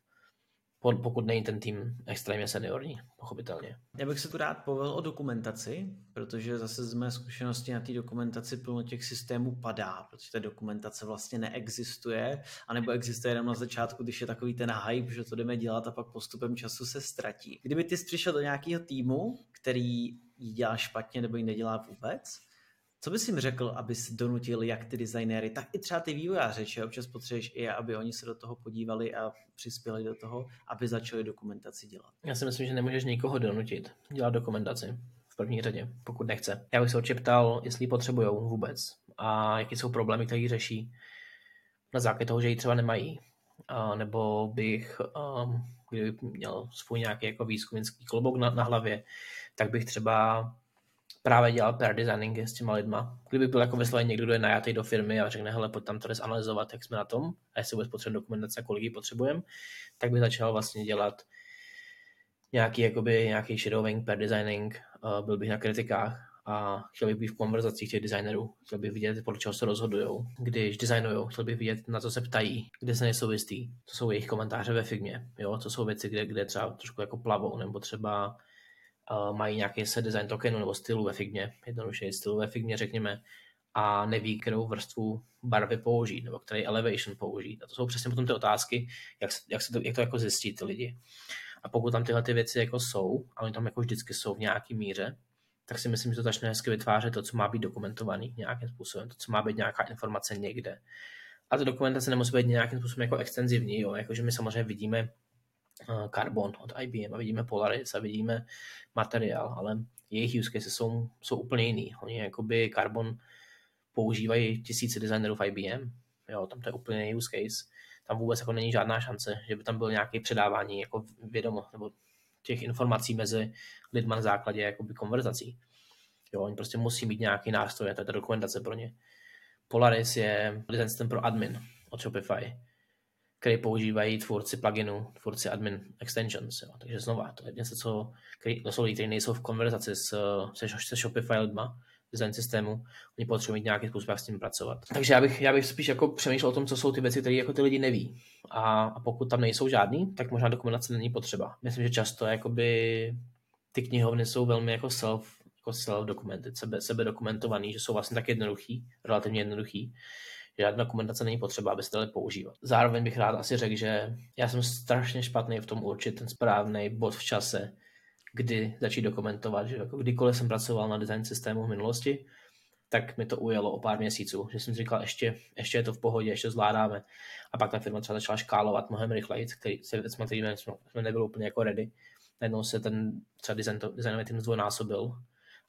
Pokud není ten tým extrémně seniorní, pochopitelně. Já bych se tu rád pověděl o dokumentaci, protože zase z mé zkušenosti na té dokumentaci plno těch systémů padá, protože ta dokumentace vlastně neexistuje, anebo existuje jenom na začátku, když je takový ten hype, že to jdeme dělat a pak postupem času se ztratí. Kdyby ty jsi přišel do nějakého týmu, který ji dělá špatně nebo ji nedělá vůbec, co bys jim řekl, abys donutil jak ty designéry, tak i třeba ty vývojáře, že občas potřebuješ i, aby oni se do toho podívali a přispěli do toho, aby začali dokumentaci dělat? Já si myslím, že nemůžeš nikoho donutit dělat dokumentaci v první řadě, pokud nechce. Já bych se určitě ptal, jestli ji potřebujou vůbec a jaké jsou problémy, které ji řeší na základě toho, že ji třeba nemají. A nebo bych, kdybych měl svůj nějaký jako výzkumnický klobouk na hlavě, tak bych třeba právě dělal pair designing s těma lidma. Kdyby byl jako vysloveně někdo, kdo je najatý do firmy a řekne, hele, pojď tam to analyzovat, jak jsme na tom, a jestli vůbec potřebujeme dokumentace a kolik ji potřebujeme, tak by začal vlastně dělat nějaký shadowing, pair designing, byl bych na kritikách a chtěl bych být v konverzacích těch designerů, chtěl bych vidět, podle čeho se rozhodujou, když designujou, chtěl bych vidět, na co se ptají, kde se nejsou jistý, co jsou jejich komentáře ve Figmě, jo, co jsou věci, kde třeba trošku jako plavou, nebo třeba mají nějaký set design tokenu nebo stylu ve Figmě, jednoduše stylu ve Figmě, řekněme, a neví, kterou vrstvu barvy použít, nebo který elevation použít. A to jsou přesně potom ty otázky, jak to jako zjistí ty lidi. A pokud tam tyhle ty věci jako jsou, a oni tam jako vždycky jsou v nějaký míře, tak si myslím, že to začne hezky vytvářet to, co má být dokumentovaný nějakým způsobem, to, co má být nějaká informace někde. A ta dokumentace nemusí být nějakým způsobem jako extenzivní, jo? Jakože my samozřejmě vidíme Carbon od IBM a vidíme Polaris a vidíme Material, ale jejich use cases jsou úplně jiný. Oni jakoby Carbon používají tisíce designerů v IBM, jo, tam to je úplně jiný use case, tam vůbec jako není žádná šance, že by tam bylo nějaké předávání jako vědomost nebo těch informací mezi lidma na základě jakoby konverzací. Jo, oni prostě musí mít nějaký nástroj, to je ta dokumentace pro ně. Polaris je design system pro admin od Shopify, který používají tvůrci pluginu, tvůrci admin extensions. Jo. Takže znova, to je něco, to jsou lidi, kteří nejsou v konverzaci se Shopify lidma, design systému, oni potřebují mít nějaký způsob, jak s tím pracovat. Takže já bych spíš jako přemýšlel o tom, co jsou ty věci, které jako ty lidi neví. A pokud tam nejsou žádný, tak možná dokumentace není potřeba. Myslím, že často jakoby ty knihovny jsou velmi jako sebedokumentovaný, že jsou vlastně tak relativně jednoduchý. Žádná dokumentace není potřeba, aby se dali používat. Zároveň bych rád asi řekl, že já jsem strašně špatný v tom určit ten správný bod v čase, kdy začít dokumentovat. Že jako kdykoliv jsem pracoval na design systému v minulosti, tak mi to ujelo o pár měsíců, že jsem si říkal, ještě je to v pohodě, ještě zvládáme. A pak ta firma třeba začala škálovat mnohem rychleji, se věcmi, kterými jsme nebyli úplně jako ready. najednou se ten třeba designový tým zdvojnásobil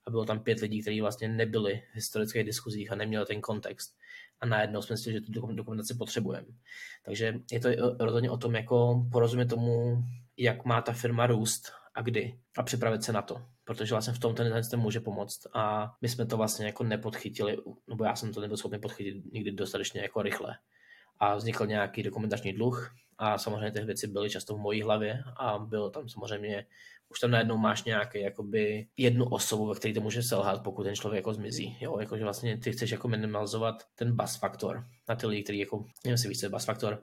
a bylo tam 5 lidí, kteří vlastně nebyli v historických diskuzích a neměli ten kontext. A najednou jsme si, že tu dokumentaci potřebujeme. Takže je to rozhodně o tom, jako porozumět tomu, jak má ta firma růst a kdy a připravit se na to. Protože vlastně v tom ten design může pomoct a my jsme to vlastně jako nepodchytili, nebo já jsem to nebyl schopný podchytit nikdy dostatečně jako rychle. A vznikl nějaký dokumentační dluh a samozřejmě ty věci byly často v mojí hlavě a bylo tam samozřejmě, už tam najednou máš nějaký, jakoby jednu osobu, ve které to může selhat, pokud ten člověk jako zmizí. Jo, jakože vlastně ty chceš jako minimalizovat ten buzz faktor na ty lidi, který jako, nevím si víc, buzz faktor.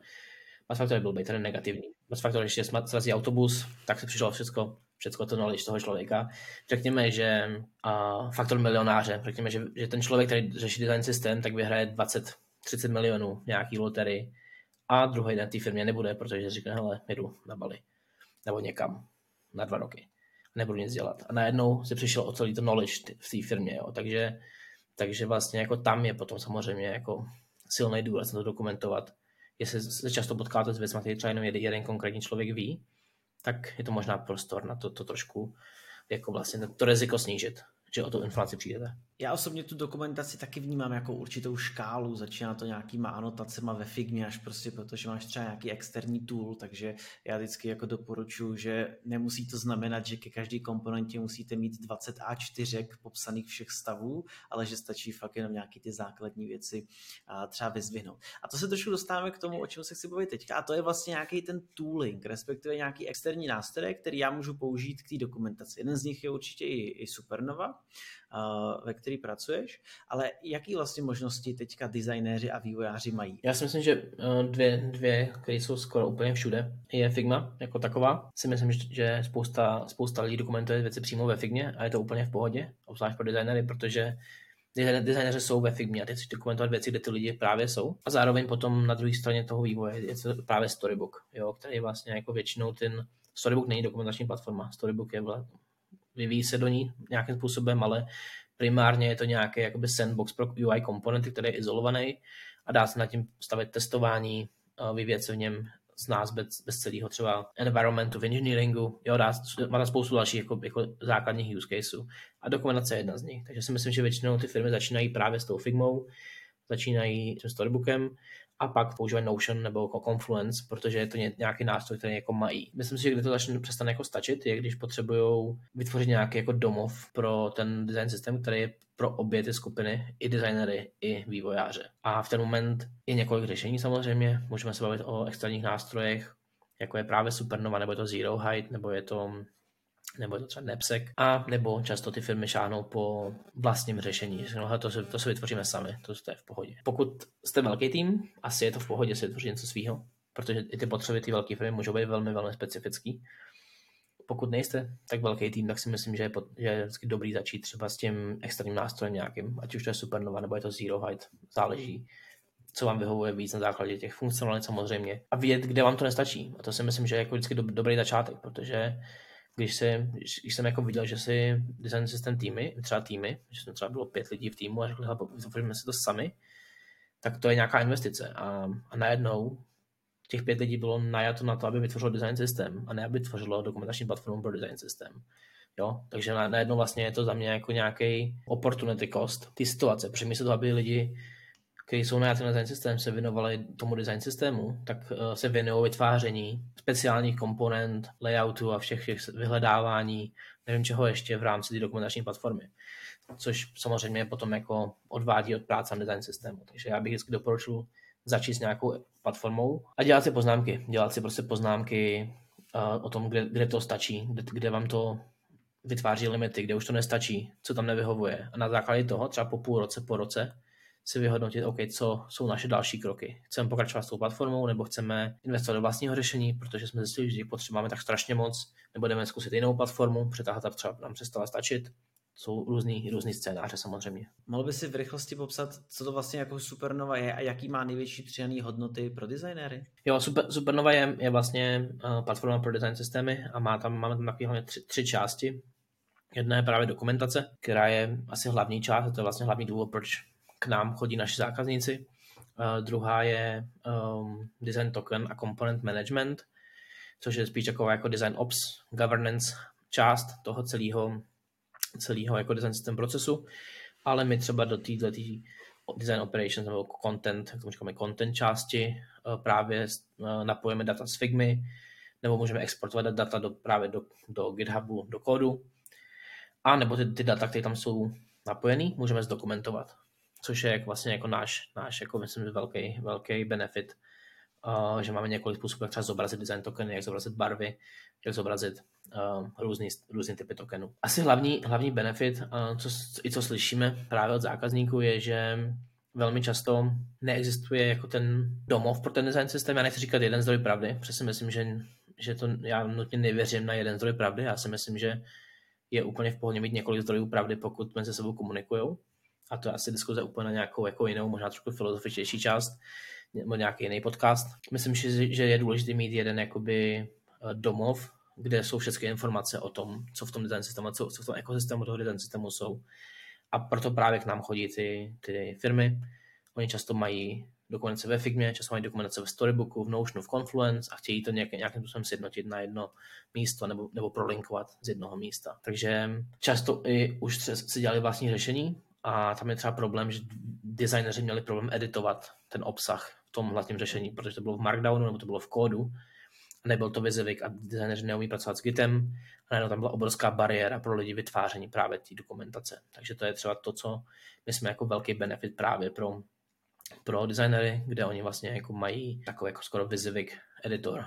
Buzz faktor byl být negativní. Buzz faktor, když je srazí autobus, tak se přišlo všechno to knowledge toho člověka. Řekněme, že faktor milionáře, řekněme, že ten člověk, který řeší design systém, tak vyhraje 20-30 milionů nějaký loterii a druhý den té firmě nebude, protože řekne, hele, jdu na Bali nebo někam na 2 roky. Nebudu nic dělat. A najednou si přišel o celý to knowledge v té firmě. Jo. Takže vlastně jako tam je potom samozřejmě jako silný důraz na to dokumentovat. Jestli se často potkáte s věcmi, který třeba jenom jeden konkrétní člověk ví, tak je to možná prostor na to trošku jako vlastně to riziko snížit, že o tu informaci přijdete. Já osobně tu dokumentaci taky vnímám jako určitou škálu, začíná to nějakýma anotacema ve Figmě, až prostě protože máš třeba nějaký externí tool, takže já vždycky jako doporučuji, že nemusí to znamenat, že ke každý komponentě musíte mít 20 A4 popsaných všech stavů, ale že stačí fakt jenom nějaký ty základní věci třeba vyzvihnout. A to se trošku dostáváme k tomu, o čem se chci bavit teďka, a to je vlastně nějaký ten tooling, respektive nějaký externí nástroj, který já můžu použít k té dokumentaci. Jeden z nich je určitě i Supernova, ve který pracuješ, ale jaký vlastně možnosti teďka designéři a vývojáři mají? Já si myslím, že dvě, které jsou skoro úplně všude, je Figma jako taková. Si myslím, že spousta lidí dokumentuje věci přímo ve Figmě a je to úplně v pohodě, obzvlášť pro designéry, protože designéři jsou ve Figmě a teď si dokumentovat věci, kde ty lidi právě jsou. A zároveň potom na druhé straně toho vývoje je to právě Storybook, jo, který vlastně jako většinou ten Storybook není dokumentační platforma. Storybook je vyvíjí se do ní nějakým způsobem, ale primárně je to nějaký jakoby sandbox pro UI komponenty, který je izolovaný a dá se nad tím stavit testování, vyvíjet se v něm z nás bez celého třeba environmentu v engineeringu, jo, má tam spoustu dalších jako základních use caseů a dokumentace je jedna z nich. Takže si myslím, že většinou ty firmy začínají právě s tou Figmou, začínají s Storybookem a pak používají Notion nebo Confluence, protože je to nějaký nástroj, který jako mají. Myslím si, že když to přestane jako stačit, je když potřebují vytvořit nějaký jako domov pro ten design systém, který je pro obě ty skupiny, i designery, i vývojáře. A v ten moment je několik řešení samozřejmě, můžeme se bavit o externích nástrojech, jako je právě Supernova, nebo je to Zeroheight, nebo je to třeba Nepsek, a nebo často ty firmy šáhnou po vlastním řešení. No, to se vytvoříme sami, to je v pohodě. Pokud jste velký tým, asi je to v pohodě si vytvořit něco svýho, protože i ty potřeby ty velké firmy můžou být velmi, velmi specifický. Pokud nejste tak velký tým, tak si myslím, že je vždycky dobrý začít třeba s tím externím nástrojem nějakým, ať už to je Supernova, nebo je to Zeroheight, záleží, co vám vyhovuje víc na základě těch funkcionalit samozřejmě. A vědět, kde vám to nestačí. A to si myslím, že je jako vždycky dobrý začátek, protože když jsem jako viděl, že si design systém týmy, že jsem třeba bylo 5 lidí v týmu a řekl, vytvoříme si to sami, tak to je nějaká investice. A najednou těch 5 lidí bylo najato na to, aby vytvořilo design systém a ne aby vytvořilo dokumentační platformu pro design systém. Jo? Takže najednou vlastně je to za mě jako nějaký opportunity cost, ty situace. Protože místo toho, aby lidi, kteří jsou najatí na design systém, se věnovali tomu design systému, tak se věnují vytváření speciálních komponent, layoutu a všech vyhledávání, nevím čeho ještě v rámci té dokumentační platformy. Což samozřejmě potom jako odvádí od práce na design systému. Takže já bych vždycky doporučil začít s nějakou platformou a dělat si prostě poznámky o tom, kde to stačí, kde vám to vytváří limity, kde už to nestačí, co tam nevyhovuje. A na základě toho třeba po půl roce, po roce si vyhodnotit, OK, co jsou naše další kroky. Chceme pokračovat s tou platformou, nebo chceme investovat do vlastního řešení, protože jsme zjistili, že potřebujeme tak strašně moc, nebo jdeme zkusit jinou platformu, protože ta třeba nám přestala stačit. Jsou různý scénáře samozřejmě. Mohl by si v rychlosti popsat, co to vlastně jako Supernova je a jaký má největší přidané hodnoty pro designéry? Jo, Supernova je vlastně platforma pro design systémy a máme tam takovéhle tři části. Jedna je právě dokumentace, která je asi hlavní část, to je vlastně hlavní důvod, proč k nám chodí naši zákazníci. Druhá je design token a component management. což je spíš taková jako design ops, governance část toho celého jako design systém procesu, ale my třeba do této design operations nebo content, jak tomu říkáme, content části právě napojíme data z Figmy, nebo můžeme exportovat data právě do GitHubu, do kódu, a nebo ty data, které tam jsou napojený, můžeme zdokumentovat, což je vlastně jako náš jako myslím, velký benefit, že máme několik způsobů, jak třeba zobrazit design tokeny, jak zobrazit barvy, jak zobrazit různý typy tokenů. Asi hlavní benefit, co slyšíme právě od zákazníků, je, že velmi často neexistuje jako ten domov pro ten design systém. Já nechci říkat jeden zdroj pravdy, přesně myslím, že to já nutně nevěřím na jeden zdroj pravdy. Já si myslím, že je úplně v pohodě mít několik zdrojů pravdy, pokud mezi sebou komunikujou. A to je asi diskuze úplně na nějakou jako jinou, možná trošku filozofičtější část, nebo nějaký jiný podcast. Myslím, že je důležité mít jeden jakoby domov, kde jsou všechny informace o tom, co v tom design systému, co v tom ekosystému toho design systému jsou. A proto právě k nám chodí ty firmy. Oni často mají dokumentace ve Figmě, často mají dokumentace ve Storybooku, v Notionu, v Confluence a chtějí to nějakým způsobem sjednotit na jedno místo nebo prolinkovat z jednoho místa. Takže často i už si dělali vlastní řešení a tam je třeba problém, že designéři měli problém editovat ten obsah v tom hlavním řešení, protože to bylo v Markdownu nebo to bylo v kódu. Nebyl to vyzivik a designéři neumí pracovat s Gitem. A najednou tam byla obrovská bariéra pro lidi vytváření právě té dokumentace. Takže to je třeba to, co my jsme jako velký benefit právě pro designery, kde oni vlastně jako mají takový jako skoro vyzivik editor,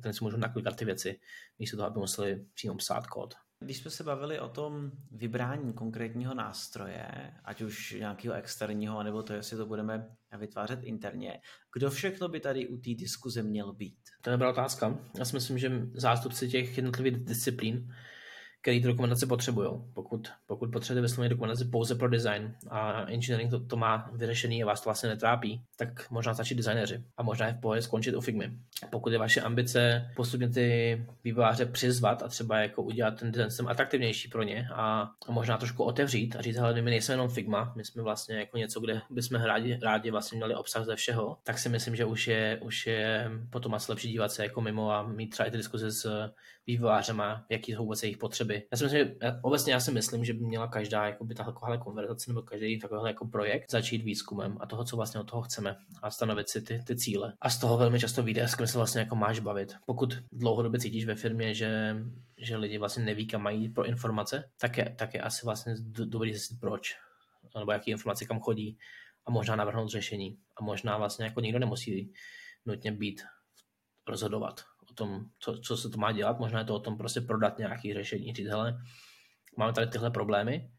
který si můžou naklikat ty věci, místo toho, aby museli přímo psát kód. Když jsme se bavili o tom vybrání konkrétního nástroje, ať už nějakého externího, nebo to, jestli to budeme vytvářet interně, kdo všechno by tady u té diskuze měl být? To nebyla otázka. Já si myslím, že zástupci těch jednotlivých disciplín, který ty dokumentace potřebují. Pokud potřebujete vyslovit dokumentaci pouze pro design a engineering to má vyřešený a vás to vlastně netrápí, tak možná stačí designéři a možná je v pohodě skončit u Figmy. Pokud je vaše ambice postupně ty vývojáře přizvat a třeba jako udělat ten design atraktivnější pro ně a možná trošku otevřít a říct, hele, my nejsme jenom Figma, my jsme vlastně jako něco, kde bychom rádi vlastně měli obsah ze všeho, tak si myslím, že už je potom asi lepší dívat se jako mimo a mít třeba i ty diskuze s vývojářema, jaký jsou vůbec jejich potřeby. Já si myslím, že by měla každá jakoby, takováhle konverzace nebo každý takovýhle jako projekt začít výzkumem a toho, co vlastně od toho chceme a stanovit si ty cíle. A z toho velmi často vyjde, s kým se vlastně jako máš bavit. Pokud dlouhodobě cítíš ve firmě, že lidi vlastně neví, kam mají pro informace, tak je asi vlastně dobrý zjistit proč, nebo jaký informace kam chodí a možná navrhnout řešení. A možná vlastně jako nikdo nemusí nutně být rozhodovat o tom, co se to má dělat, možná je to o tom prostě prodat nějaké řešení, říct, hele, máme tady tyhle problémy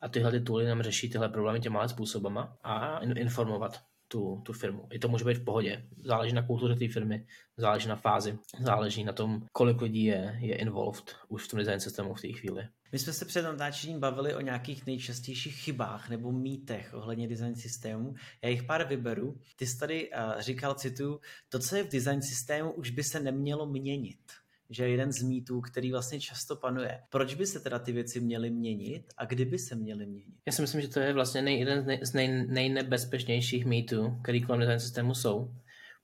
a tyhle ty tooly nám řeší tyhle problémy těma způsobama a informovat tu firmu. I to může být v pohodě, záleží na kultuře té firmy, záleží na fázi, záleží na tom, kolik lidí je involved už v tom design systému v té chvíli. My jsme se před natáčením bavili o nějakých nejčastějších chybách nebo mýtech ohledně design systému. Já jich pár vyberu. Ty jsi tady říkal, cituju, to, co je v design systému, už by se nemělo měnit. Že je jeden z mýtů, který vlastně často panuje. Proč by se teda ty věci měly měnit a kdyby se měly měnit? Já si myslím, že to je vlastně jeden z nejnebezpečnějších mýtů, který kolem design systému jsou,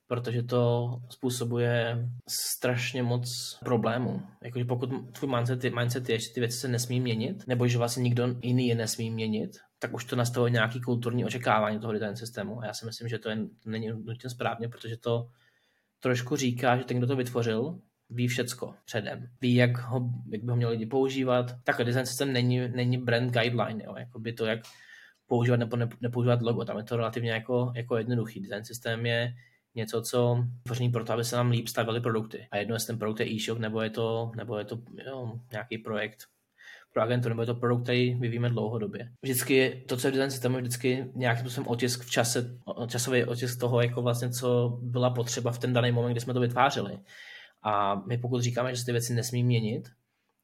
protože to způsobuje strašně moc problémů. Jakože pokud tvůj mindset je, že ty věci se nesmí měnit, nebo že vlastně nikdo jiný je nesmí měnit, tak už to nastavuje nějaký kulturní očekávání toho design systému. A já si myslím, že to není nutně správně, protože to trošku říká, že ten, kdo to vytvořil, ví všecko předem. Ví, jak by ho měli lidi používat. Takhle design systém není brand guideline. Jo. Jakoby to, jak používat nebo nepoužívat logo. Tam je to relativně jako jednoduchý. Design systém je něco, co tvoří proto, aby se nám líp stavěly produkty. A jedno, jestli ten produkt je e-shop, nebo je to jo, nějaký projekt pro agenturu, nebo je to produkt, který vyvíjíme dlouhodobě. Vždycky to, co je design systému, je vždycky nějakým způsobem otisk v čase, časový otisk toho, jako vlastně, co byla potřeba v ten daný moment, kdy jsme to vytvářeli. A my pokud říkáme, že se ty věci nesmí měnit,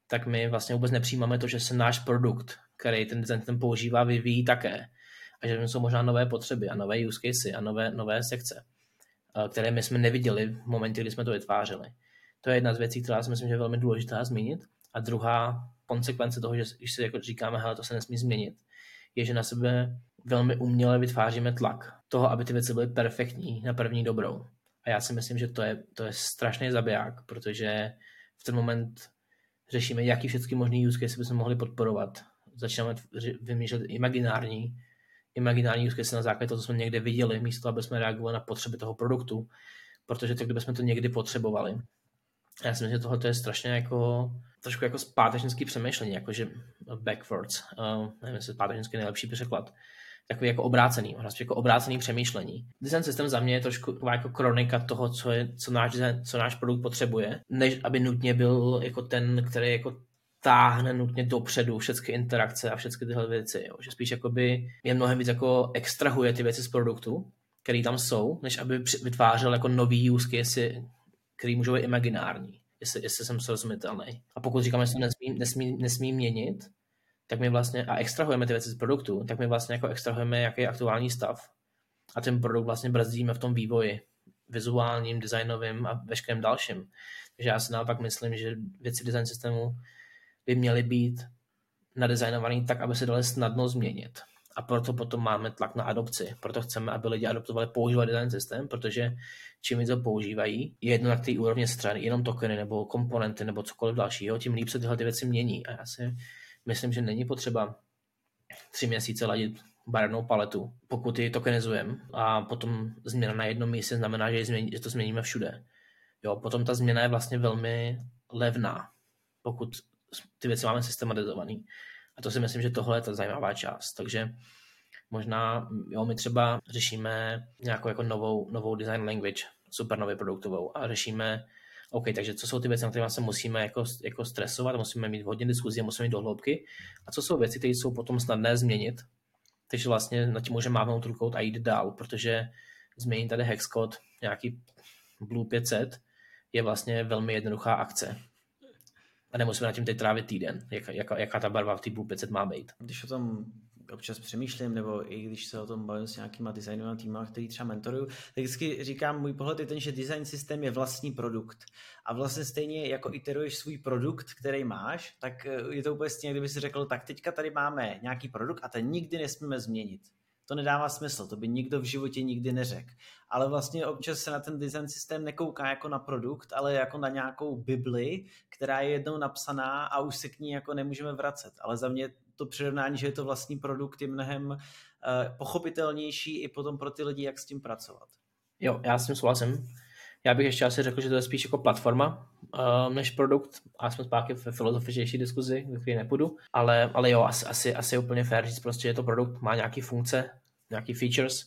tak my vlastně vůbec nepřijímáme to, že se náš produkt, který ten design používá, vyvíjí také. A že jsou možná nové potřeby a nové use casey a nové sekce, které my jsme neviděli v momentě, kdy jsme to vytvářeli. To je jedna z věcí, která si myslím, že je velmi důležitá zmínit. A druhá konsekvence toho, že když si jako říkáme, hele, to se nesmí změnit, je, že na sebe velmi uměle vytváříme tlak toho, aby ty věci byly perfektní na první dobrou. A já si myslím, že to je strašný zabiják, protože v ten moment řešíme, jaký všechny možný use case bychom mohli podporovat. Začínáme vymýšlet imaginární use case na základě toho, co jsme někde viděli, místo aby jsme reagovali na potřeby toho produktu, protože tak, kdybychom to někdy potřebovali. A já si myslím, že tohle je strašně jako trošku jako zpátečnický přemýšlení, jakože backwards, nevím, jestli zpátečnický nejlepší překlad, takový jako obrácený, vlastně jako obrácený přemýšlení. Design systém za mě je trošku jako kronika toho, co náš produkt potřebuje, než aby nutně byl jako ten, který jako táhne nutně dopředu všechny interakce a všechny tyhle věci, jo. Že spíš jakoby je mnohem víc jako extrahuje ty věci z produktu, který tam jsou, než aby vytvářel jako nový use case, který můžou být imaginární, jestli jsem srozumitelný. A pokud říkáme, že se nesmí měnit, tak my vlastně, a extrahujeme ty věci z produktu, tak my vlastně jako extrahujeme, jaký je aktuální stav a ten produkt vlastně brzdíme v tom vývoji, vizuálním, designovým a veškerém dalším. Takže já si naopak myslím, že věci v design systému by měly být nadizajnovaný tak, aby se daly snadno změnit. A proto potom máme tlak na adopci. Proto chceme, aby lidi adoptovali, používali design systém, protože čím víc ho používají, je jedno na té úrovně strany, jenom tokeny nebo komponenty nebo cokoliv dalšího, tím líp se tyhle ty věci mění. A já si myslím, že není potřeba 3 měsíce ladit barevnou paletu, pokud ji tokenizujeme. A potom změna na jednom místě znamená, že to změníme všude. Jo, potom ta změna je vlastně velmi levná, pokud ty věci máme systematizovaný. A to si myslím, že tohle je ta zajímavá část. Takže možná, jo, my třeba řešíme nějakou jako novou design language, supernově produktovou a řešíme, OK, takže co jsou ty věci, na které se musíme jako stresovat, musíme mít hodně diskuzí, musíme mít dohloubky a co jsou věci, které jsou potom snadné změnit, takže vlastně na tím můžeme mávnout rukou a jít dál, protože změnit tady hexcode, nějaký Blue 500 je vlastně velmi jednoduchá akce. A nemusíme nad tím teď trávit týden, jaká ta barva v té Blue 500 má být. Když o tom občas přemýšlím, nebo i když se o tom bavím s nějakýma designovými týmami, který třeba mentoruju, tak vždycky říkám, můj pohled je ten, že design systém je vlastní produkt. A vlastně stejně jako iteruješ svůj produkt, který máš, tak je to úplně stejně, kdyby si řekl, tak teďka tady máme nějaký produkt a ten nikdy nesmíme změnit. To nedává smysl, to by nikdo v životě nikdy neřekl. Ale vlastně občas se na ten design systém nekouká jako na produkt, ale jako na nějakou bibli, která je jednou napsaná a už se k ní jako nemůžeme vracet. Ale za mě to přirovnání, že je to vlastní produkt, je mnohem pochopitelnější i potom pro ty lidi, jak s tím pracovat. Jo, já s tím souhlasím. Já bych ještě asi řekl, že to je spíš jako platforma než produkt. A jsme zpátky ve filozofičnější diskuzi, ve které nepůjdu. Ale jo, asi je úplně fér říct prostě, že to produkt má nějaké funkce, nějaké features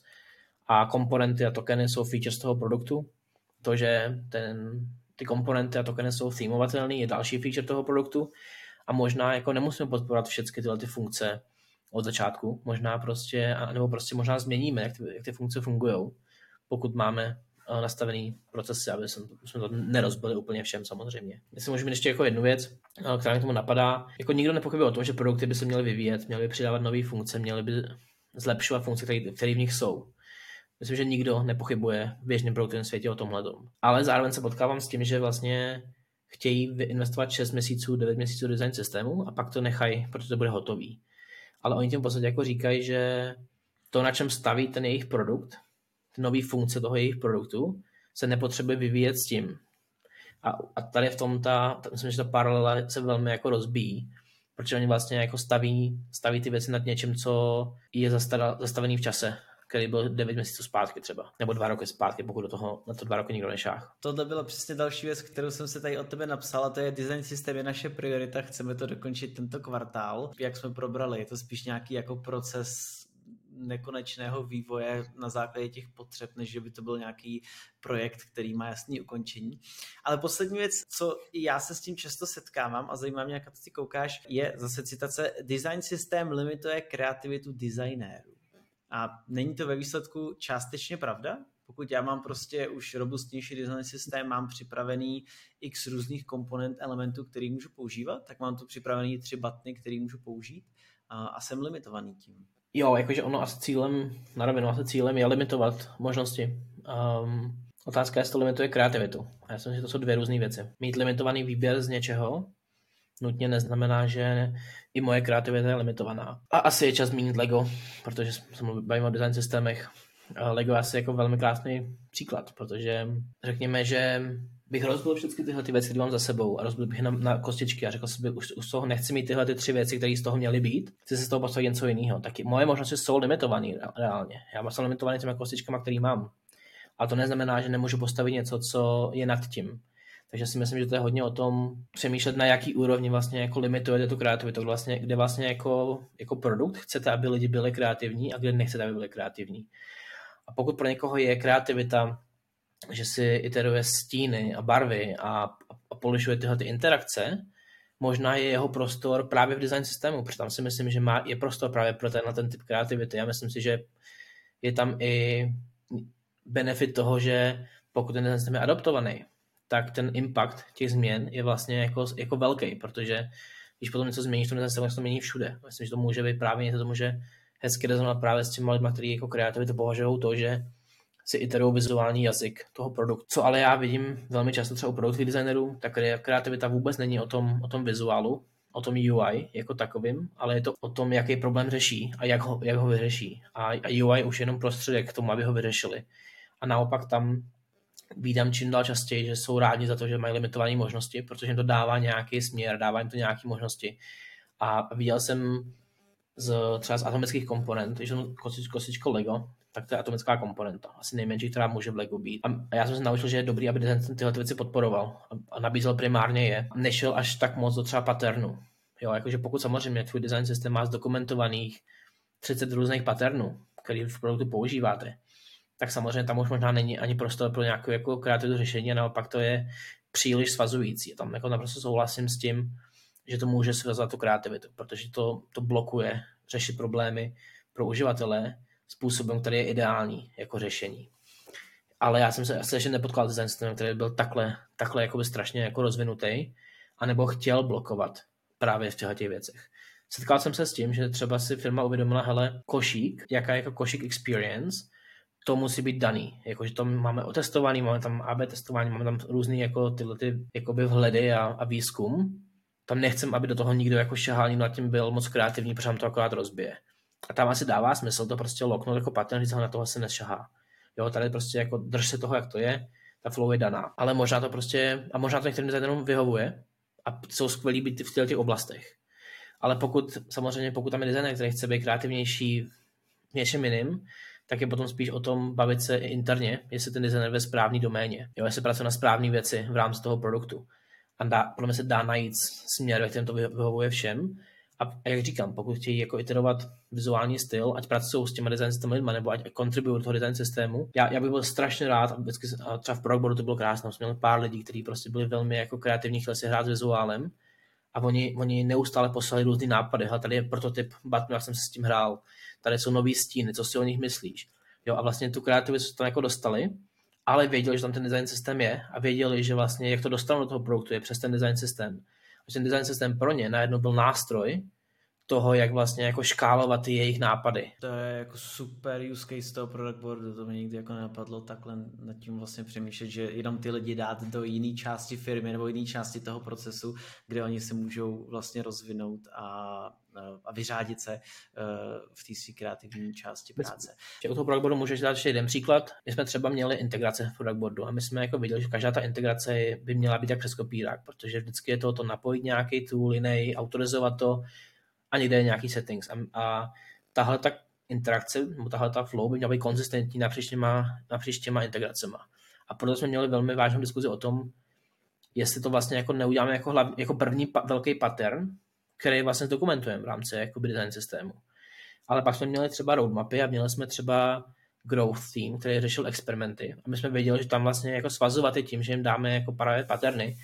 a komponenty a tokeny jsou features toho produktu. To, že ty komponenty a tokeny jsou themovatelné, je další feature toho produktu a možná jako nemusíme podporovat všechny tyhle ty funkce od začátku. Možná prostě, nebo prostě možná změníme, jak ty funkce fungujou, pokud máme nastavený procesy, aby jsme to nerozbili úplně všem samozřejmě. Jestli můžu mít ještě jako jednu věc, která mě k tomu napadá. Jako nikdo nepochybuje o tom, že produkty by se měly vyvíjet, měly by přidávat nové funkce, měly by zlepšovat funkce, které v nich jsou. Myslím, že nikdo nepochybuje v běžném produktovém světě o tomhletom. Ale zároveň se potkávám s tím, že vlastně chtějí investovat 6 měsíců, 9 měsíců do design systému a pak to nechají, protože to bude hotový. Ale oni tím v podstatě jako říkají, že to, na čem staví ten jejich produkt, nový funkce toho jejich produktu, se nepotřebuje vyvíjet s tím. A tady v tom myslím, že ta paralela se velmi jako rozbíjí, protože oni vlastně jako staví ty věci nad něčím, co je zastavený v čase, který byl 9 měsíců zpátky třeba, nebo 2 roky zpátky, pokud do toho na to 2 roky nikdo nešáhl. Tohle byla přesně další věc, kterou jsem se tady od tebe napsal, a to je design systém je naše priorita, chceme to dokončit tento kvartál. Jak jsme probrali, je to spíš nějaký jako proces nekonečného vývoje na základě těch potřeb, než že by to byl nějaký projekt, který má jasný ukončení. Ale poslední věc, co já se s tím často setkávám a zajímá mě, jak ty koukáš, je zase citace: design systém limituje kreativitu designérů. A není to ve výsledku částečně pravda? Pokud já mám prostě už robustnější design systém, mám připravený x různých komponent, elementů, který můžu používat, tak mám tu připravený 3 buttony, který můžu použít a jsem limitovaný tím. Jo, jakože ono asi cílem, na rovinu asi cílem je limitovat možnosti. Otázka je, jestli to limituje kreativitu. A já si myslím, že to jsou 2 různé věci. Mít limitovaný výběr z něčeho nutně neznamená, že i moje kreativita je limitovaná. A asi je čas změnit Lego, protože se bavím o design systémech. Lego asi jako velmi krásný příklad, protože řekněme, že bych rozbil všechny tyhle ty věci, které mám za sebou, a rozbil bych na kostičky a řekl si, už z toho nechci mít tyhle ty tři věci, které z toho měly být, chci se z toho postavit něco jiného. Tak moje možnosti jsou limitované reálně. Já jsem limitovaný těma kostičkama, které mám. A to neznamená, že nemůžu postavit něco, co je nad tím. Takže si myslím, že to je hodně o tom přemýšlet, na jaký úrovni vlastně jako limitujete tu kreativitu, vlastně, kde vlastně jako produkt chcete, aby lidi byli kreativní a kde nechcete, aby byli kreativní. A pokud pro někoho je kreativita, že si iteruje stíny a barvy a polišuje tyhle ty interakce, možná je jeho prostor právě v design systému, protože tam si myslím, že je prostor právě pro ten typ kreativity. Já myslím si, že je tam i benefit toho, že pokud ten design systém je adoptovaný, tak ten impact těch změn je vlastně jako velký, protože když potom něco změníš, to mění všude. Myslím, že to může být právě něco, to může hezky rezonovat právě s těmi lidmi, kteří jako kreativitu považují to, že si iterují vizuální jazyk toho produktu. Co ale já vidím velmi často třeba u produktových designerů, tak kreativita vůbec není o tom vizuálu, o tom UI jako takovým, ale je to o tom, jaký problém řeší a jak ho vyřeší. A UI už je jenom prostředek k tomu, aby ho vyřešili. A naopak tam vídám čím dál častěji, že jsou rádi za to, že mají limitované možnosti, protože jim to dává nějaký směr, dává jim to nějaké možnosti. A viděl jsem třeba z atomických komponent, když jsem kostičko Lego, tak to je atomická komponenta, asi nejmenší, která může v Lego být. A já jsem se naučil, že je dobrý, aby design tyhle věci podporoval a nabízel primárně je. Nešel až tak moc do třeba patternu. Jo, jakože pokud samozřejmě tvůj design systém má zdokumentovaných 30 různých patternů, který v produktu používáte, tak samozřejmě tam už možná není ani prostor pro nějakou jako kreativní řešení, a naopak to je příliš svazující. Tam jako naprosto souhlasím s tím, že to může svazovat tu kreativitu, protože to blokuje řešit problémy pro uživatele způsobem, který je ideální jako řešení. Ale já jsem se asi ještě nepotkal design systémem, který byl takhle jakoby strašně jako rozvinutý, anebo chtěl blokovat právě v těchto věcech. Setkal jsem se s tím, že třeba si firma uvědomila, hele, košík, jaká je jako košík experience, to musí být daný, jakože to máme otestovaný, máme tam AB testování, máme tam různý jako tyhle ty jakoby vhledy a výzkum. Tam nechcem, aby do toho nikdo jako šahání nad tím byl moc kreativní, protože nám to akorát rozbije. A tam asi dává smysl to prostě loknout jako pattern, říct, na toho se nešahá. Jo, tady prostě jako drž se toho, jak to je, ta flow je daná. Ale možná to prostě, a možná to některým designerům vyhovuje a jsou skvělí být v těch oblastech. Ale pokud tam je designer, který chce být kreativnější v něčem jiným, tak je potom spíš o tom bavit se i interně, jestli ten designer je ve správný doméně, jo, jestli pracuje na správné věci v rámci toho produktu. A podle mě se dá najít směr, ve kterém to vyhovuje všem. A jak říkám, pokud chtějí jako iterovat vizuální styl, ať pracují s těma design systémy, nebo ať kontribují do toho design systému. Já bych byl strašně rád, a třeba v Productboardu to bylo krásné, jsme měli pár lidí, kteří prostě byli velmi jako kreativní, chtěli si hrát s vizuálem, a oni neustále poslali různý nápady. Tady je prototyp Batman, jak jsem se s tím hrál. Tady jsou nový stíny, co si o nich myslíš. Jo, a vlastně tu kreativitu se tam jako dostali, ale věděli, že tam ten design systém je, a věděli, že vlastně jak to dostanou do toho produktu je přes ten design systém. A ten design systém pro ně najednou byl nástroj toho, jak vlastně jako škálovat ty jejich nápady. To je jako super use case toho Productboardu, to mi nikdy jako nenapadlo takhle nad tím vlastně přemýšlet, že jenom ty lidi dát do jiné části firmy nebo jiné části toho procesu, kde oni se můžou vlastně rozvinout a vyřádit se v té své kreativní části práce. U toho Productboardu můžeš dát ještě jeden příklad. My jsme třeba měli integrace v Productboardu a my jsme jako viděli, že každá ta integrace by měla být jak přes kopírák, protože vždycky je to napojit nějaký tool jiný, autorizovat to, a někde je nějaký settings. A tahle ta interakce, nebo tahle ta flow by měla být konzistentní napříč těma integracema. A proto jsme měli velmi vážnou diskuzi o tom, jestli to vlastně jako neuděláme jako první velký pattern, který vlastně dokumentujeme v rámci jakoby design systému. Ale pak jsme měli třeba roadmapy a měli jsme třeba growth team, který řešil experimenty. A my jsme věděli, že tam vlastně jako svazovat tím, že jim dáme jako právě patterny,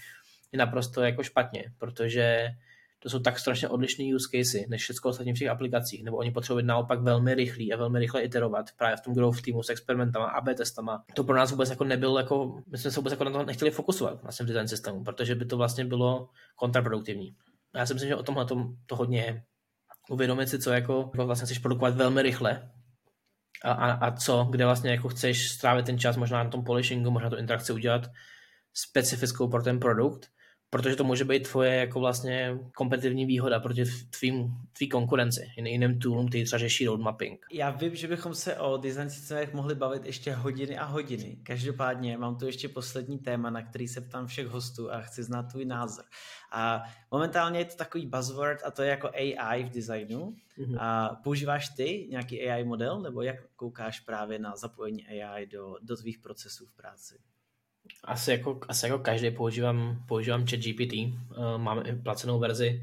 je naprosto jako špatně, protože to jsou tak strašně odlišné use casey, než všechno ostatní v těch aplikacích, nebo oni potřebují naopak velmi rychlý a velmi rychle iterovat právě v tom growth týmu s experimentama, AB testama. To pro nás vůbec jako nebyl jako, my jsme se vůbec jako na to nechtěli fokusovat na svém design systému, protože by to vlastně bylo kontraproduktivní. A já si myslím, že o tomhle to hodně je. Uvědomit si, co jako vlastně chceš produkovat velmi rychle a co, kde vlastně jako chceš strávit ten čas možná na tom polishingu, možná tu interakci udělat specifickou pro ten produkt, protože to může být tvoje jako vlastně kompetitivní výhoda proti tvý konkurenci, jiným toolům, který třeba řeší roadmapping. Já vím, že bychom se o design systémech mohli bavit ještě hodiny a hodiny. Každopádně mám tu ještě poslední téma, na který se ptám všech hostů a chci znát tvůj názor. A momentálně je to takový buzzword a to je jako AI v designu. Mm-hmm. A používáš ty nějaký AI model nebo jak koukáš právě na zapojení AI do tvých procesů v práci? Asi jako každý používám ChatGPT, mám i placenou verzi.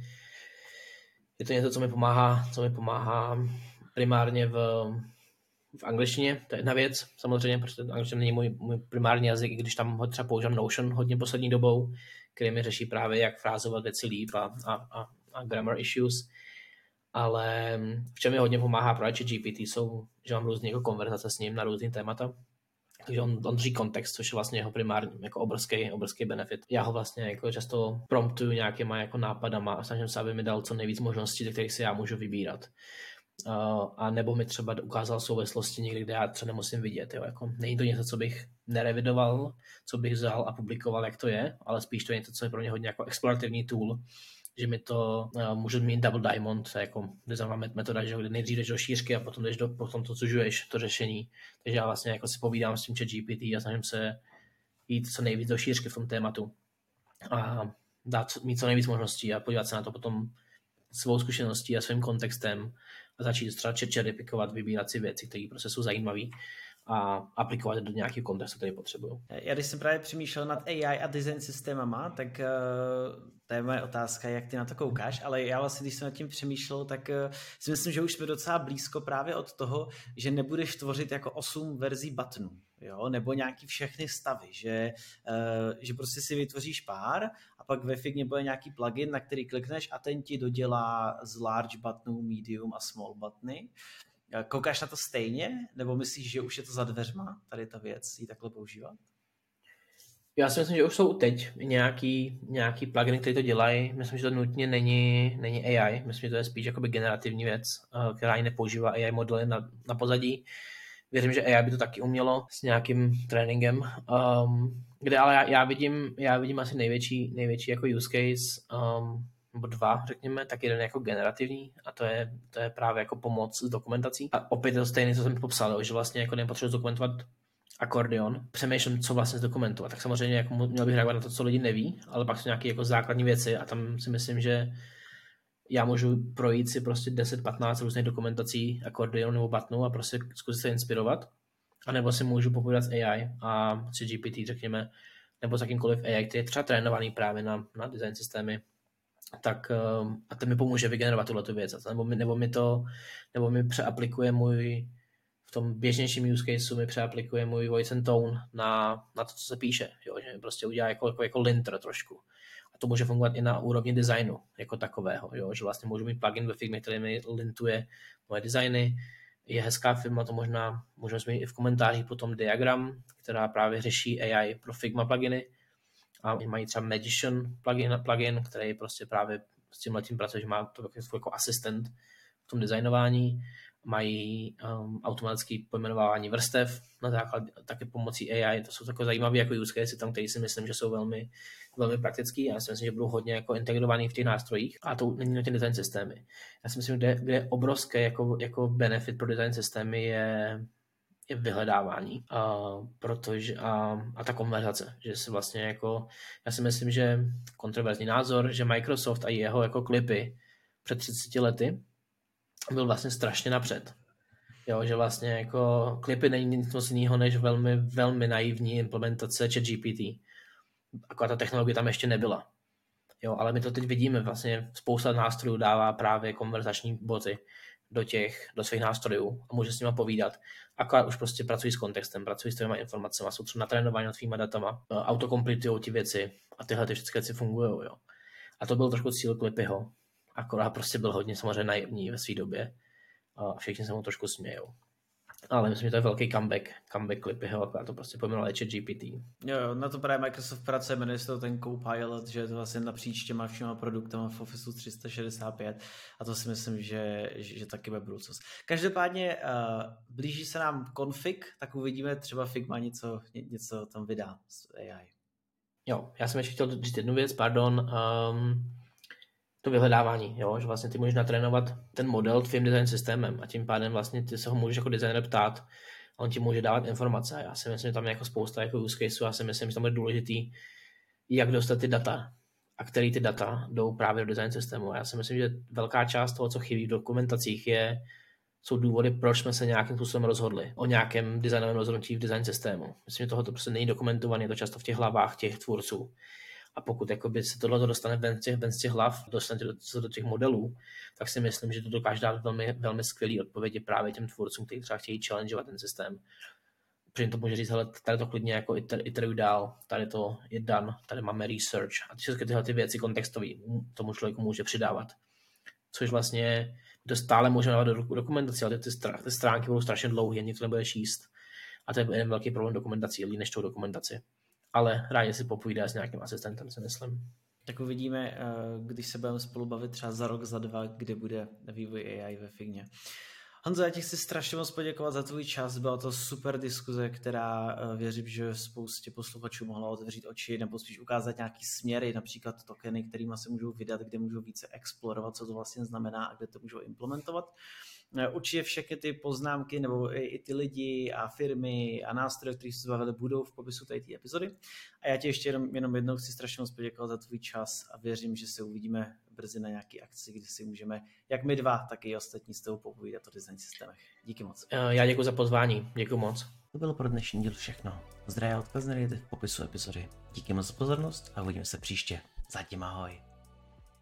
Je to něco, co mi pomáhá primárně v angličtině, to je jedna věc, samozřejmě, protože angličtina není můj primární jazyk, i když tam ho třeba používám Notion hodně poslední dobou, který mi řeší právě, jak frázovat věci líp a grammar issues. Ale v čem mi hodně pomáhá právě ChatGPT, že mám různé jako konverzace s ním na různý témata. Takže on drží kontext, což je vlastně jeho primární, jako obrovský benefit. Já ho vlastně jako často promptuju nějakýma jako nápadama a snažím se, aby mi dal co nejvíc možností, ze kterých si já můžu vybírat. A nebo mi třeba ukázal souvislosti někde, kde já třeba nemusím vidět. Jo? Jako, není to něco, co bych nerevidoval, co bych vzal a publikoval, jak to je, ale spíš to je něco, co je pro mě hodně jako explorativní tool, že mi to může mít double diamond, jako design metoda, že nejdřív jdeš do šířky a potom potom to zužuješ, to řešení. Takže já vlastně jako si povídám s tím ChatGPT a snažím se jít co nejvíc do šířky v tom tématu a mít co nejvíc možností a podívat se na to potom svou zkušeností a svým kontextem a začít třeba čerpikovat, vybírat si věci, které prostě jsou zajímavé a aplikovat do nějakého kontextu, který potřebuju. Já když jsem právě přemýšlel nad AI a design systémama, tak to je moje otázka, jak ty na to koukáš, ale já vlastně, když jsem nad tím přemýšlel, tak si myslím, že už jsme docela blízko právě od toho, že nebudeš tvořit jako 8 verzí buttonů, jo, nebo nějaký všechny stavy, že prostě si vytvoříš pár a pak ve Figmě bude nějaký plugin, na který klikneš a ten ti dodělá z large buttonů, medium a small buttony. Koukáš na to stejně, nebo myslíš, že už je to za dveřma, tady ta věc, ji takhle používat? Já si myslím, že už jsou teď nějaký pluginy, které to dělají. Myslím, že to nutně není AI. Myslím, že to je spíš jakoby generativní věc, která ji nepoužívá AI modely na pozadí. Věřím, že AI by to taky umělo s nějakým tréninkem. Kde ale já vidím asi největší jako use case, nebo dva, řekněme, tak jeden jako generativní a to je právě jako pomoc s dokumentací. A opět je to stejné, co jsem popsal, že vlastně jako nepotřebuji dokumentovat akordeon, přemýšlím, co vlastně zdokumentovat. Tak samozřejmě jako měl bych reagovat na to, co lidi neví, ale pak jsou nějaké jako základní věci a tam si myslím, že já můžu projít si prostě 10-15 různých dokumentací akordeonu nebo buttonu a prostě zkusit se inspirovat, anebo si můžu popovídat s AI a ChatGPT, řekněme, nebo s jakýmkoliv AI, který je třeba trénovaný právě na design systémy, tak a ten mi pomůže vygenerovat tuhletu věc, nebo mi přeaplikuje můj v tom běžnějším use caseu mi přeaplikuje můj voice and tone na to, co se píše, jo? Že prostě udělá jako linter trošku. A to může fungovat i na úrovni designu jako takového, jo? Že vlastně můžu mít plugin ve Figmě, který mi lintuje moje designy, je hezká firma, to možná můžeme zmínit i v komentářích potom diagram, která právě řeší AI pro Figma pluginy a mají třeba Magician plugin, který prostě právě s tímhletím pracuje, že má to jako asistent v tom designování. Mají automatické pojmenovávání vrstev na základ také pomocí AI. To jsou takové zajímavé jako use case tam, které si myslím, že jsou velmi, velmi praktické. Já si myslím, že budou hodně jako integrovaný v těch nástrojích a to není na ty design systémy. Já si myslím, že je obrovský jako benefit pro design systémy je vyhledávání a ta konverzace, že si vlastně jako, já si myslím, že kontroverzní názor, že Microsoft a jeho jako klipy před 30 lety byl vlastně strašně napřed. Jo, že vlastně jako klipy není nic moc jiného než velmi, velmi naivní implementace ChatGPT. Akorát ta technologie tam ještě nebyla. Jo, ale my to teď vidíme, vlastně spousta nástrojů dává právě konverzační boty do svých nástrojů a může s nima povídat. Akorát už prostě pracují s kontextem, pracují s těma informacemi, jsou třeba natrénováni nad svýma datama, autokompletují ty věci a tyhle ty všechny věci fungujou. Jo. A to byl trošku cíl Klipyho. Akorát prostě byl hodně samozřejmě naivní ve své době a všichni se mu trošku smějou. Ale myslím, že to je velký comeback Klipyho, akorát to prostě pojmenovali ChatGPT. Jo, na to právě Microsoft pracuje, jmenuje se to ten Copilot, že je to vlastně napříč těma všema produktama v Office 365 a to si myslím, že taky bude budoucnost. Každopádně blíží se nám config, tak uvidíme, třeba Figma něco tam vydá z AI. Jo, já jsem ještě chtěl říct jednu věc, pardon, to vyhledávání, jo, že vlastně ty můžeš natrénovat ten model tvým design systémem a tím pádem vlastně ty se ho můžeš jako designer ptát a on ti může dávat informace. Já si myslím, že tam je jako spousta jako use caseů, já si myslím, že tam je důležitý, jak dostat ty data a který ty data jdou právě do design systému. Já si myslím, že velká část toho, co chybí v dokumentacích, jsou důvody, proč jsme se nějakým způsobem rozhodli o nějakém designovém rozhodnutí v design systému. Myslím, že tohoto prostě není dokumentované, je to často v těch hlavách těch tvůrců. A pokud jakoby, se tohle dostane ven z těch hlav, dostane do těch modelů, tak si myslím, že to dokáže dát velmi, velmi skvělý odpovědi právě těm tvůrcům, kteří třeba chtějí challengeovat ten systém. Protože to může říct, hele, tady to klidně jako iteruj dál, tady to je done, tady máme research. A všechny tyhle ty věci kontextové tomu člověku může přidávat. Což vlastně to stále můžeme dávat do dokumentace, ale ty stránky budou strašně dlouhé, nikdo nebude číst. A to je jeden velký problém dokumentací, lidí než tou dokumentaci. Ale rádi si popovídá s nějakým asistentem, si myslím. Tak uvidíme, když se budeme spolu bavit třeba za rok, za dva, kde bude vývoj AI ve Figmě. Honzo, já ti chci strašně moc poděkovat za tvůj čas, byla to super diskuze, která věřím, že spoustě posluchačů mohla otevřít oči nebo spíš ukázat nějaký směry, například tokeny, kterými se můžou vydat, kde můžou více explorovat, co to vlastně znamená a kde to můžou implementovat. Určitě všechny ty poznámky nebo i ty lidi a firmy a nástroje, které se zbavili, budou v popisu tady té epizody. A já ti ještě jenom jednou chci strašně moc poděkovat za tvůj čas a věřím, že se uvidíme brzy na nějaký akci, kde si můžeme, jak my dva, tak i ostatní s tebou popovídat o design systémech. Díky moc. Já děkuji za pozvání, děkuji moc. To bylo pro dnešní díl všechno. Zdravím od Pazner v popisu epizody. Díky moc za pozornost a uvidíme se příště. Zatím ahoj.